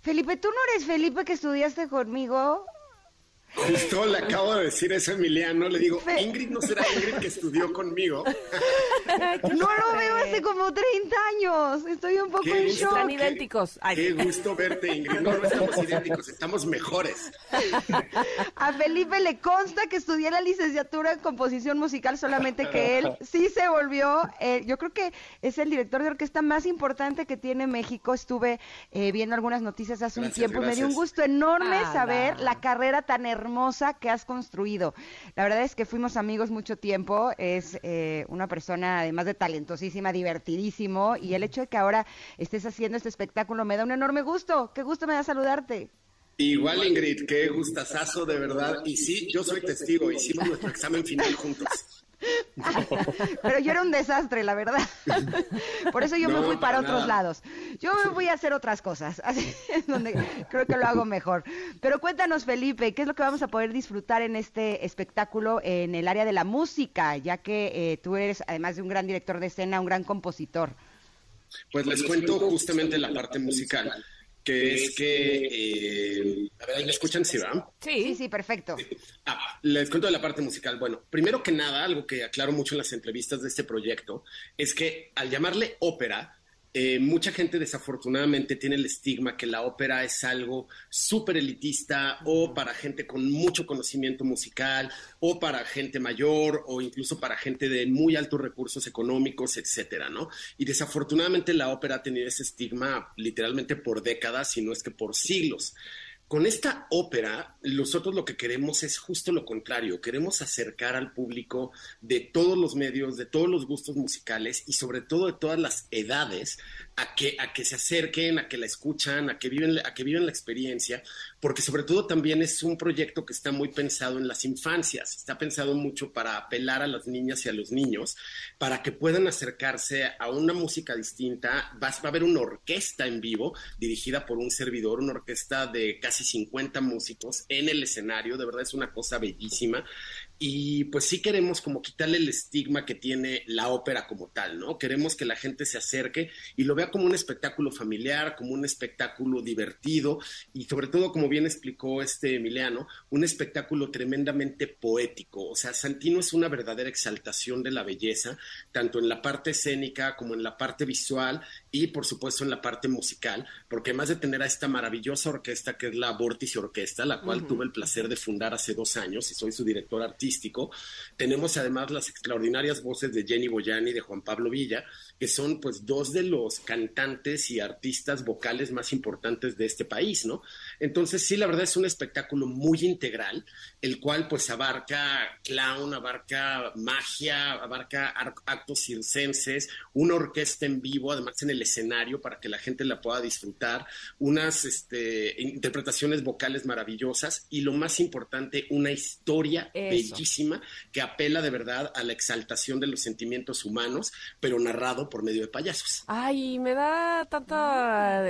Felipe, ¿tú no eres Felipe que estudiaste conmigo? Justo le acabo de decir eso a Emiliano, le digo, Ingrid, ¿no será Ingrid que estudió conmigo? No lo veo hace como 30 años, estoy un poco en shock. Están idénticos. Ay. Qué gusto verte, Ingrid. No, no estamos idénticos, estamos mejores. A Felipe le consta que estudié la licenciatura en composición musical, solamente que él sí se volvió, yo creo que es el director de orquesta más importante que tiene México. Estuve viendo algunas noticias hace un tiempo, me dio un gusto enorme saber la carrera tan hermosa que has construido. La verdad es que fuimos amigos mucho tiempo, es una persona además de talentosísima, divertidísimo, y el hecho de que ahora estés haciendo este espectáculo me da un enorme gusto. Qué gusto me da saludarte. Igual, Ingrid, qué gustazazo, de verdad. Y sí, yo soy testigo, hicimos nuestro examen final juntos. Pero yo era un desastre, la verdad. Por eso yo me fui para otros lados. Yo me voy a hacer otras cosas, así es donde creo que lo hago mejor. Pero cuéntanos, Felipe, ¿qué es lo que vamos a poder disfrutar en este espectáculo en el área de la música? Ya que tú eres, además de un gran director de escena, un gran compositor. Pues les cuento justamente la parte musical, que es que... a ver, ¿me escuchan? ¿Sí, va? Sí, sí, perfecto. Les cuento de la parte musical. Bueno, primero que nada, algo que aclaro mucho en las entrevistas de este proyecto, es que al llamarle ópera, mucha gente desafortunadamente tiene el estigma que la ópera es algo súper elitista o para gente con mucho conocimiento musical o para gente mayor o incluso para gente de muy altos recursos económicos, etcétera, ¿no? Y desafortunadamente la ópera ha tenido ese estigma literalmente por décadas, si no es que por siglos. Con esta ópera, nosotros lo que queremos es justo lo contrario. Queremos acercar al público de todos los medios, de todos los gustos musicales y sobre todo de todas las edades a que se acerquen, a que la escuchan, a que viven la experiencia, porque sobre todo también es un proyecto que está muy pensado en las infancias. Está pensado mucho para apelar a las niñas y a los niños para que puedan acercarse a una música distinta. Va a haber una orquesta en vivo dirigida por un servidor, una orquesta de casi 50 músicos en el escenario. De verdad es una cosa bellísima y pues sí queremos como quitarle el estigma que tiene la ópera como tal, ¿no? Queremos que la gente se acerque y lo vea como un espectáculo familiar, como un espectáculo divertido y sobre todo, como bien explicó Emiliano, un espectáculo tremendamente poético. O sea, Santino es una verdadera exaltación de la belleza, tanto en la parte escénica como en la parte visual y por supuesto en la parte musical, porque además de tener a esta maravillosa orquesta que es la Vórtice Orquesta, la cual tuve el placer de fundar hace 2 años y soy su director artístico, tenemos además las extraordinarias voces de Jenny Boyani y de Juan Pablo Villa, que son pues 2 de los cantantes y artistas vocales más importantes de este país, ¿no? Entonces sí, la verdad es un espectáculo muy integral, el cual pues abarca clown, abarca magia, abarca actos circenses, una orquesta en vivo, además en el escenario para que la gente la pueda disfrutar, unas interpretaciones vocales maravillosas y lo más importante, una historia bellísima que apela de verdad a la exaltación de los sentimientos humanos, pero narrado por medio de payasos. Ay, me da tanta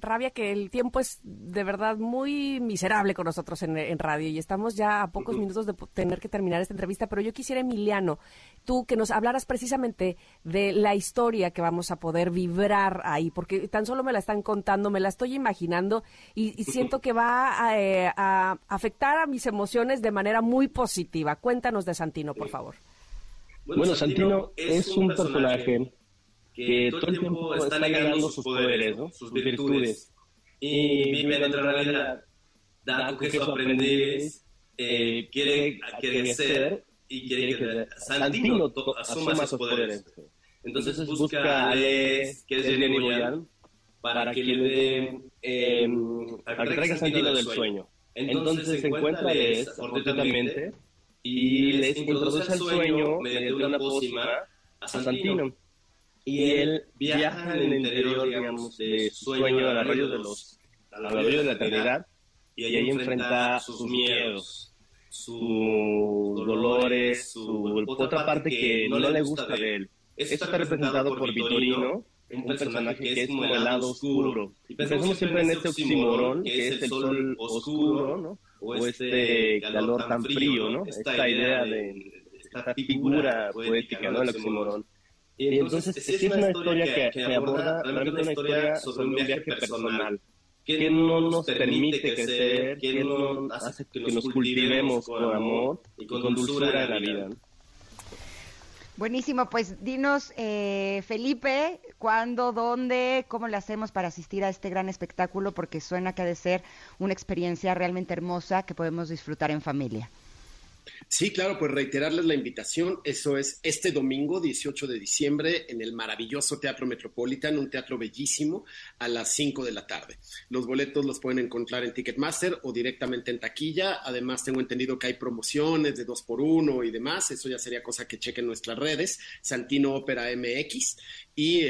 rabia que el tiempo es de verdad muy miserable con nosotros en radio y estamos ya a pocos minutos de tener que terminar esta entrevista, pero yo quisiera, Emiliano, tú que nos hablaras precisamente de la historia que vamos a poder vibrar ahí, porque tan solo me la están contando, me la estoy imaginando y siento que va a afectar a mis emociones de manera muy positiva. Cuéntanos de Santino, por favor. Bueno, Santino es un personaje que todo el tiempo está negando sus poderes, ¿no? Sus virtudes. Y vive en otra realidad. Dado que sus aprendiz quiere crecer y quiere que Santino asuma sus poderes. Entonces busca a Alex, que es Jenny Boyan, para que le dé al Santino del sueño. Entonces se encuentra a Alex fortuitamente y les introduce al sueño mediante una pócima a Santino. Y él viaja en el interior, digamos, de su sueño al arroyo de la eternidad y ahí enfrenta sus miedos, sus dolores, su otra parte que no le gusta de él. Esto está representado por Vitorino, un personaje que es como el lado oscuro. Y pensamos siempre en este oxímoron, que es el sol oscuro, ¿no? O este calor tan frío, ¿no? Esta idea de esta figura poética, ¿no? El oxímoron. Y entonces es una historia que aborda realmente una historia sobre un viaje personal. ¿Quién no nos permite crecer? ¿Quién no hace que nos cultivemos con amor y con dulzura de la vida? Buenísimo, pues dinos, Felipe, ¿cuándo, dónde, cómo le hacemos para asistir a este gran espectáculo? Porque suena que ha de ser una experiencia realmente hermosa que podemos disfrutar en familia. Sí, claro, pues reiterarles la invitación, eso es este domingo 18 de diciembre en el maravilloso Teatro Metropolitan, un teatro bellísimo, a las 5 de la tarde. Los boletos los pueden encontrar en Ticketmaster o directamente en taquilla, además tengo entendido que hay promociones de 2x1 y demás, eso ya sería cosa que chequen nuestras redes, Santino Ópera MX, y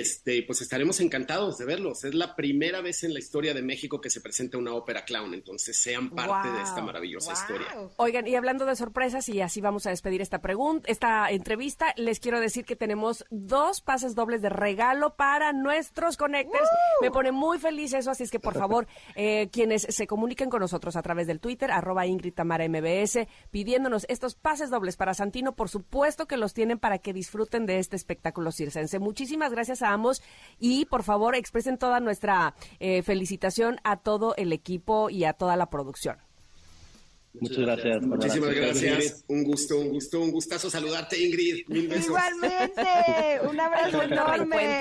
pues estaremos encantados de verlos, es la primera vez en la historia de México que se presenta una ópera clown, entonces sean parte de esta maravillosa historia. Oigan, y hablando de sorpresas, y así vamos a despedir esta entrevista, les quiero decir que tenemos 2 pases dobles de regalo para nuestros Connectors. Me pone muy feliz eso, así es que por favor, quienes se comuniquen con nosotros a través del Twitter, @IngridTamaraMBS, pidiéndonos estos pases dobles para Santino, por supuesto que los tienen para que disfruten de este espectáculo circense. Muchísimas gracias a ambos y por favor expresen toda nuestra felicitación a todo el equipo y a toda la producción. Muchas gracias. Muchísimas gracias. Un gustazo saludarte, Ingrid. Mil besos. Igualmente, un abrazo enorme.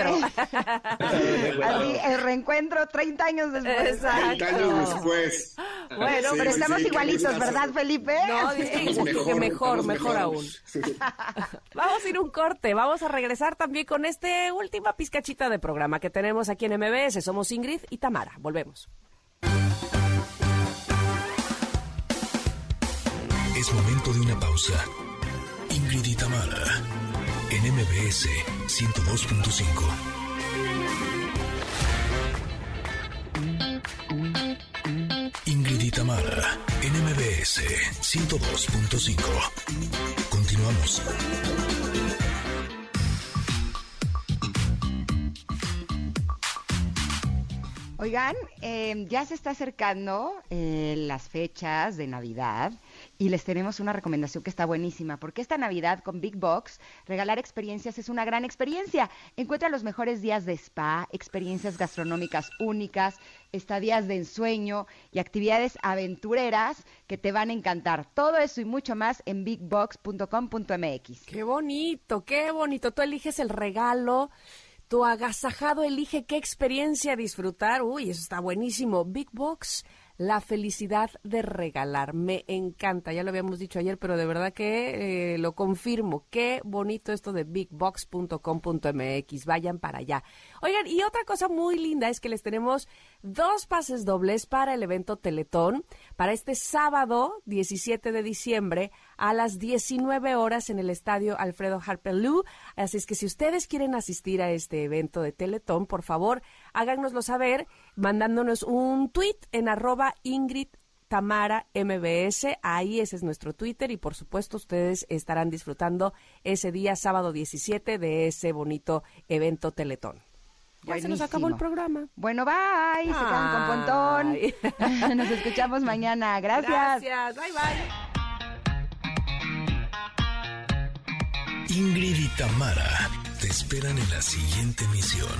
El reencuentro 30 años después. Exacto. 30 años después. Bueno, sí, pero estamos igualitos, ¿verdad, Felipe? No, mejor aún. Vamos a ir un corte, vamos a regresar también con esta última pizcachita de programa que tenemos aquí en MBS. Somos Ingrid y Tamara, volvemos. Es momento de una pausa. Ingrid y Tamara, en MBS 102.5. Ingrid y Tamara, en MBS 102.5. Continuamos. Oigan, ya se está acercando las fechas de Navidad. Y les tenemos una recomendación que está buenísima, porque esta Navidad con Big Box, regalar experiencias es una gran experiencia. Encuentra los mejores días de spa, experiencias gastronómicas únicas, estadías de ensueño y actividades aventureras que te van a encantar. Todo eso y mucho más en bigbox.com.mx. ¡Qué bonito, qué bonito! Tú eliges el regalo, tu agasajado elige qué experiencia disfrutar. ¡Uy, eso está buenísimo! Big Box. La felicidad de regalar, me encanta, ya lo habíamos dicho ayer, pero de verdad que lo confirmo, qué bonito esto de bigbox.com.mx, vayan para allá. Oigan, y otra cosa muy linda es que les tenemos 2 pases dobles para el evento Teletón, para este sábado 17 de diciembre a las 19 horas en el estadio Alfredo Harpelú, así es que si ustedes quieren asistir a este evento de Teletón, por favor, háganoslo saber mandándonos un tweet en @IngridTamaraMBS, ahí ese es nuestro Twitter y por supuesto ustedes estarán disfrutando ese día sábado 17 de ese bonito evento Teletón. Ya buenísimo. Se nos acabó el programa. Bueno, bye. Se quedan con Pontón. Nos escuchamos mañana. Gracias. Gracias. Bye, bye. Ingrid y Tamara te esperan en la siguiente emisión.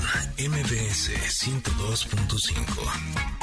MBS 102.5.